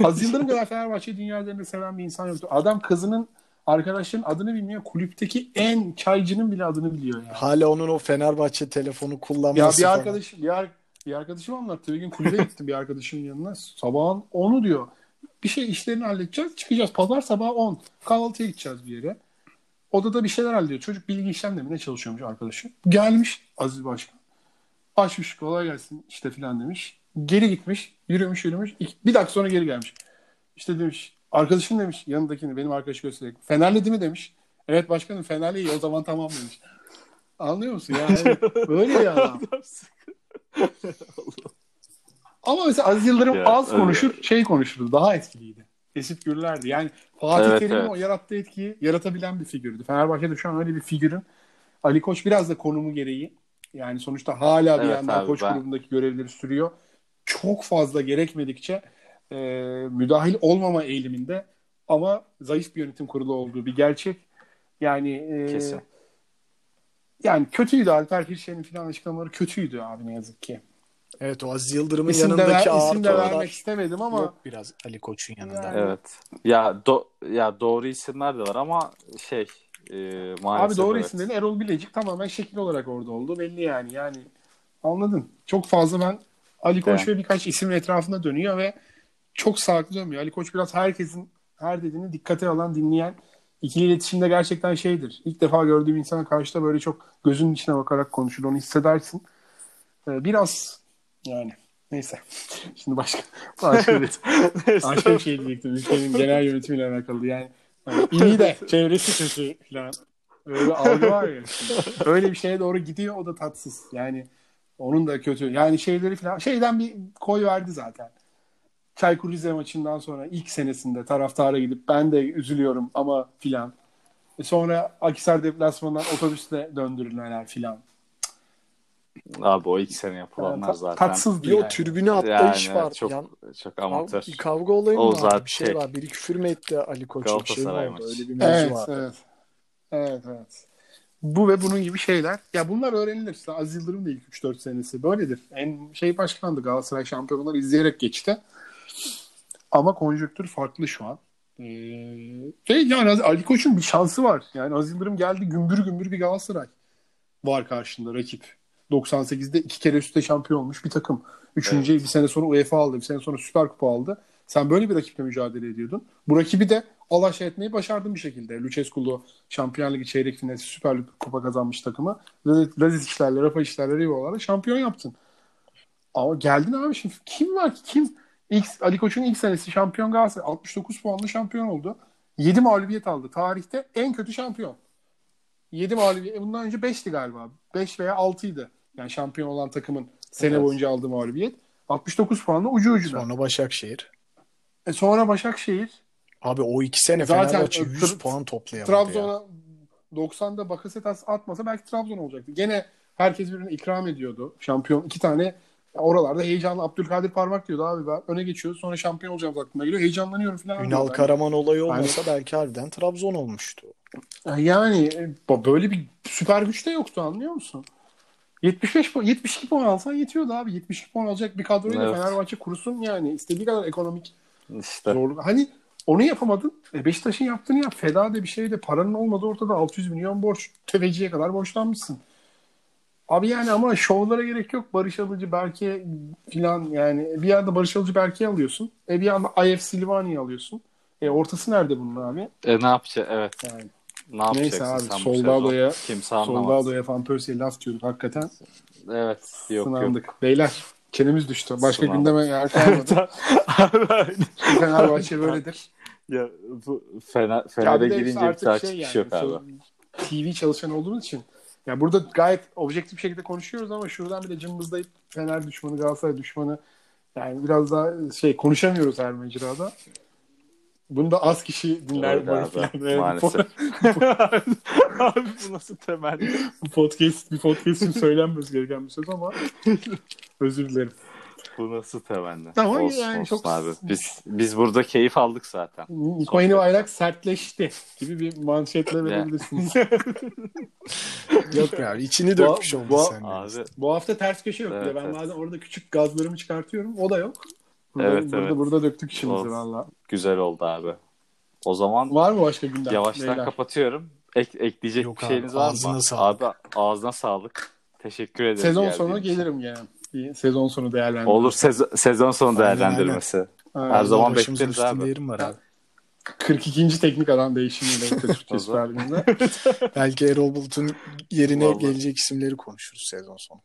Aziz Yıldırım kadar Fenerbahçe'yi dünya üzerinde seven bir insan yoktu. Adam kızının arkadaşın adını bilmiyor. Kulüpteki en çaycının bile adını biliyor yani. Hala onun o Fenerbahçe telefonu kullanması ya bir arkadaşım anlattı. Bir gün kulübe gittim bir arkadaşımın yanına. Sabahın 10'u diyor. Bir şey işlerini halledeceğiz. Çıkacağız. Pazar sabahı 10. Kahvaltıya gideceğiz bir yere. Odada bir şeyler hallediyor. Çocuk bilgi işlemlerine çalışıyormuş arkadaşım. Gelmiş Aziz Başkan. Açmış, kolay gelsin işte filan demiş. Geri gitmiş. Yürümüş. Bir dakika sonra geri gelmiş. İşte demiş. Arkadaşım demiş. Yanındakini benim arkadaşı göstererek. Fenerli değil mi demiş. Evet başkanım Fenerli iyi. O zaman tamam demiş. Anlıyor musun? Yani böyle bir adam. Ama mesela Aziz Yıldırım ya, az konuşur, şey konuşurdu. Daha etkiliydi. Esip gürlerdi. Yani Fatih Terim'in o yarattığı etkiyi yaratabilen bir figürdü. Fenerbahçe'de şu an öyle bir figürün. Ali Koç biraz da konumu gereği. Yani sonuçta hala bir yandan abi, Koç grubundaki görevleri sürüyor. Çok fazla gerekmedikçe müdahil olmama eğiliminde ama zayıf bir yönetim kurulu olduğu bir gerçek. Yani kesin. Yani kötüydü. Alper Kirşen'in falan açıklamaları kötüydü abi ne yazık ki. Evet o Aziz Yıldırım'ın isim yanındaki ağır de vermek istemedim ama yok, biraz Ali Koç'un yanında. Yani. Evet. Ya doğru isimler de var ama şey maalesef. Abi doğru isimlerin Erol Bilecik tamamen şekil olarak orada oldu belli yani. Yani anladın. Çok fazla ben Ali Koç ve birkaç isimin etrafında dönüyor ve çok sağlıklı dönmüyor. Ali Koç biraz herkesin her dediğini dikkate alan, dinleyen, ikili iletişimde gerçekten şeydir. İlk defa gördüğüm insana karşı da böyle çok gözünün içine bakarak konuşur. Onu hissedersin. Biraz yani neyse. Şimdi başka bir şey diyecektim. Ülkenin genel yönetimiyle alakalı. Yani iyi de çevresi kötü falan. Öyle bir algı var ya. Öyle bir şeye doğru gidiyor. O da tatsız. Yani onun da kötü. Yani şeyleri falan. Şeyden bir koy verdi zaten. Çaykur Rize maçından sonra ilk senesinde taraftara gidip ben de üzülüyorum ama filan. Sonra Akhisar deplasmanından otobüsle döndürülenler filan. Abi o ilk sene yapılanlar zaten. Tatsızdı yani. O tribüne attığı iş var. Çok amatör. Kavga olayı mı var? Bir şey var. Biri küfür mü etti Ali Koç'un bir şey mi oldu? Öyle bir mevzu vardı. Evet. Bu ve bunun gibi şeyler. Ya bunlar öğrenilir. Aziz Yıldırım da ilk 3-4 senesi böyledir. En şey başkandı Galatasaray şampiyonları izleyerek geçti. Ama konjüktür farklı şu an. Yani Ali Koç'un bir şansı var. Yani Aziz Yıldırım geldi gümbür gümbür bir Galatasaray var karşında rakip. 98'de 2 kere üstte şampiyon olmuş bir takım. Üçüncüyü bir sene sonra UEFA aldı. Bir sene sonra Süper Kupa aldı. Sen böyle bir rakiple mücadele ediyordun. Bu rakibi de alaşağı etmeyi başardın bir şekilde. Lucescu'lu Şampiyonlar Ligi çeyrek finali Süper Kupa kazanmış takımı. Lazizic'lerle, Rafaic'lerle, Rival'larla şampiyon yaptın. Ama geldin abi şimdi kim var ki? Kim? Ali Koç'un ilk senesi şampiyon Galatasaray. 69 puanlı şampiyon oldu. 7 mağlubiyet aldı. Tarihte en kötü şampiyon. 7 mağlubiyet. Bundan önce 5'ti galiba. 5 veya 6'ydı. Yani şampiyon olan takımın sene boyunca aldığı mağlubiyet. 69 puanlı ucu ucuna. Sonra Başakşehir. Sonra Başakşehir. Abi o 2 sene Fenerbahçe 100 puan toplayamadı. Trabzon'a 90'da Bakasetas atmasa belki Trabzon olacaktı. Gene herkes birbirine ikram ediyordu. Şampiyon 2 tane oralarda heyecanlı Abdülkadir Parmak diyordu abi ben öne geçiyor sonra şampiyon olacağımız aklına geliyor heyecanlanıyorum falan. Ünal Karaman olayı olmasa belki harbiden Trabzon olmuştu. Yani böyle bir süper güç de yoktu anlıyor musun? 72 puan alsan yetiyordu abi. 72 puan alacak bir kadroyla Fenerbahçe kurusun yani istediği kadar ekonomik zorluk. Hani onu yapamadın. Beşiktaş'ın yaptığını yap. Feda de bir şey de paranın olmadığı ortada 600 milyon borç. Tefeciye kadar borçlanmışsın. Abi yani ama şovlara gerek yok. Barış Alıcı, Berke filan yani. Bir yanda Barış Alıcı, Berke'yi alıyorsun. Bir yanda IF Silvani'yi alıyorsun. Ortası nerede bunun abi? Ne yapacak? Evet. Yani. Ne yapacaksın? Neyse abi. Soldado'ya, Van Persie'ye laf diyorduk hakikaten. Evet. Sınandık. Beyler çenemiz düştü. Başka gündeme yer kalmadı. Fenerbahçe böyledir. Ya bu Fener'e girince bir takipçi şey yok yani, abi. TV çalışanı olduğumuz için ya burada gayet objektif şekilde konuşuyoruz ama şuradan bile cımbızlayıp Fener düşmanı, Galatasaray düşmanı yani biraz daha şey konuşamıyoruz her mecrada. Bunu da az kişi dinler. Abi, maalesef. Abi bu nasıl temel? Bir podcast'in söylenmesi gereken bir söz ama özür dilerim. Bu nasıl temenni? Tamam olsun, yani olsun çok abi. Biz burada keyif aldık zaten. Koyunu bayrak sertleşti gibi bir manşetle verebilirsiniz. Yok abi içini dökmüş oldu sende. Bu hafta ters köşe yok. Evet, ben bazen orada küçük gazlarımı çıkartıyorum. O da yok. Burada döktük işimizi valla. Güzel oldu abi. O zaman var mı başka gündem? Yavaştan beyler kapatıyorum. Ekleyecek yok bir şeyiniz var mı? Sağlık. Abi ağzına sağlık. Teşekkür ederim. Sezon sonu gelirim yani. Sezon sonu değerlendirmesi. Olur sezon sonu değerlendirmesi. Aynen. Her zaman bekleriz abi. 42. teknik adam değişimiyle Türkiye Süper Ligi'nde. Belki Erol Bulut'un yerine vallahi gelecek isimleri konuşuruz sezon sonu.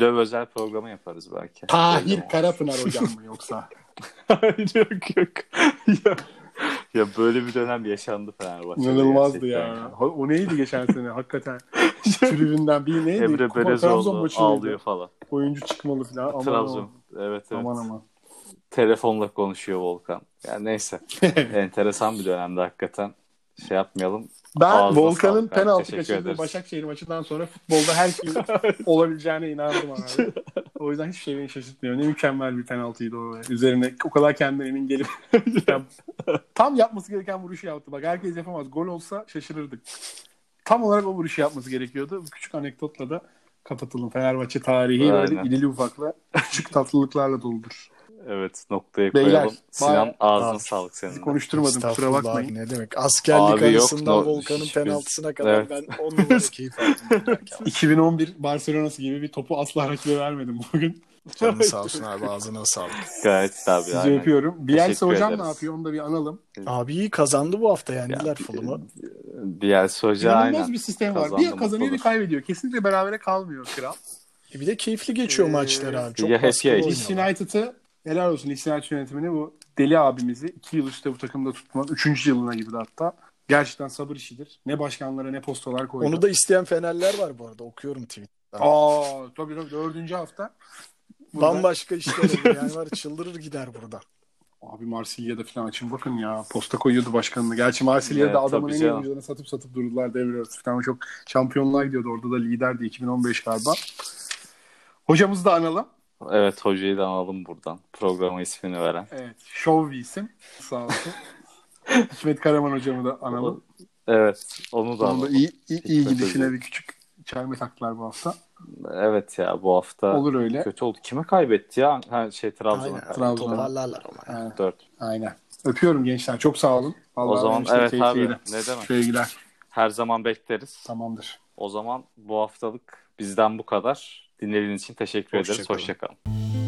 Löv özel programı yaparız belki. Tahir Karapınar hocam mı yoksa? Hayır, yok. Ya böyle bir dönem yaşandı Fenerbahçe. İnanılmazdı ya. O neydi geçen sene hakikaten? Tribünden bir neydi? Emre Belezoğlu ağlıyor falan. Oyuncu çıkmalı falan. Aman Trabzon. Aman. Evet. Aman. Telefonla konuşuyor Volkan. Yani neyse. Enteresan bir dönemde hakikaten. Şey yapmayalım. Ben Volkan'ın penaltı kaçırdığı Başakşehir maçından sonra futbolda her şeyin olabileceğine inandım abi. O yüzden hiçbir şey beni şaşırtmıyor. Ne mükemmel bir penaltıydı o. Üzerine o kadar kendine emin gelip tam yapması gereken vuruşu yaptı. Bak herkes yapamaz. Gol olsa şaşırırdık. Tam olarak o vuruşu yapması gerekiyordu. Bu küçük anekdotla da kapatalım. Fenerbahçe tarihi böyle ilili ufakla küçük tatlılıklarla doludur. Evet, noktaya koyalım. Sinan, ağzına sağlık senin. Konuşturmadım, kusura bakmayın. Ne demek? Askerlik anısından Volkan'ın penaltısına kadar evet. Ben 10 numara keyif aldım. 2011 Barcelona'sı gibi bir topu asla rakibe vermedim bugün. Canın sağ olsun abi, ağzına sağlık. Gayet tabii. Sizi aynen öpüyorum. Bielsa hocam ederiz. Ne yapıyor? Onu da bir analım. Abi kazandı bu hafta yani. Diler Fulham'ı. Bielsa hoca inanılmaz aynen. İnanılmaz bir sistem var. Bir kazanıyor bir kaybediyor. Kesinlikle berabere kalmıyor kral. Bir de keyifli geçiyor maçlar abi. Çok baskı oynuyor. Leeds United'ı helal olsun İsrail yönetimine, bu deli abimizi 2 yıl işte bu takımda tutman, 3. yılına girdi hatta. Gerçekten sabır işidir. Ne başkanlara ne postalar koydu. Onu da isteyen Fenerler var bu arada. Okuyorum Twitter'dan. Tabii 4. hafta. Buradan... Bambaşka işler oluyor. Yani var çıldırır gider burada. Abi Marsilya'da falan açın bakın ya. Posta koyuyordu başkanını. Gerçi Marsilya'da adamın en iyi oyuncularını satıp durdular devre arası. Falan çok şampiyonlar gidiyordu. Orada da liderdi 2015 galiba. Hocamızı da analım. Evet, hocayı da alalım buradan. Programa ismini veren. Evet. Şov bir isim. Sağ olsun. Hikmet Karaman hocamı da analım. Evet. Onu da analım. İyi gidişine bir küçük çelme taktılar bu hafta. Evet ya, bu hafta olur öyle. Kötü oldu. Kime kaybetti ya? Trabzon'a kaybetti. Toparlarlar ona. Yani. 4. Aynen. Öpüyorum gençler. Çok sağ olun. Vallahi o zaman evet abi. Ne demek. Sevgiler. Her zaman bekleriz. Tamamdır. O zaman bu haftalık bizden bu kadar. Dinlediğiniz için teşekkür ederiz. Hoşça kalın.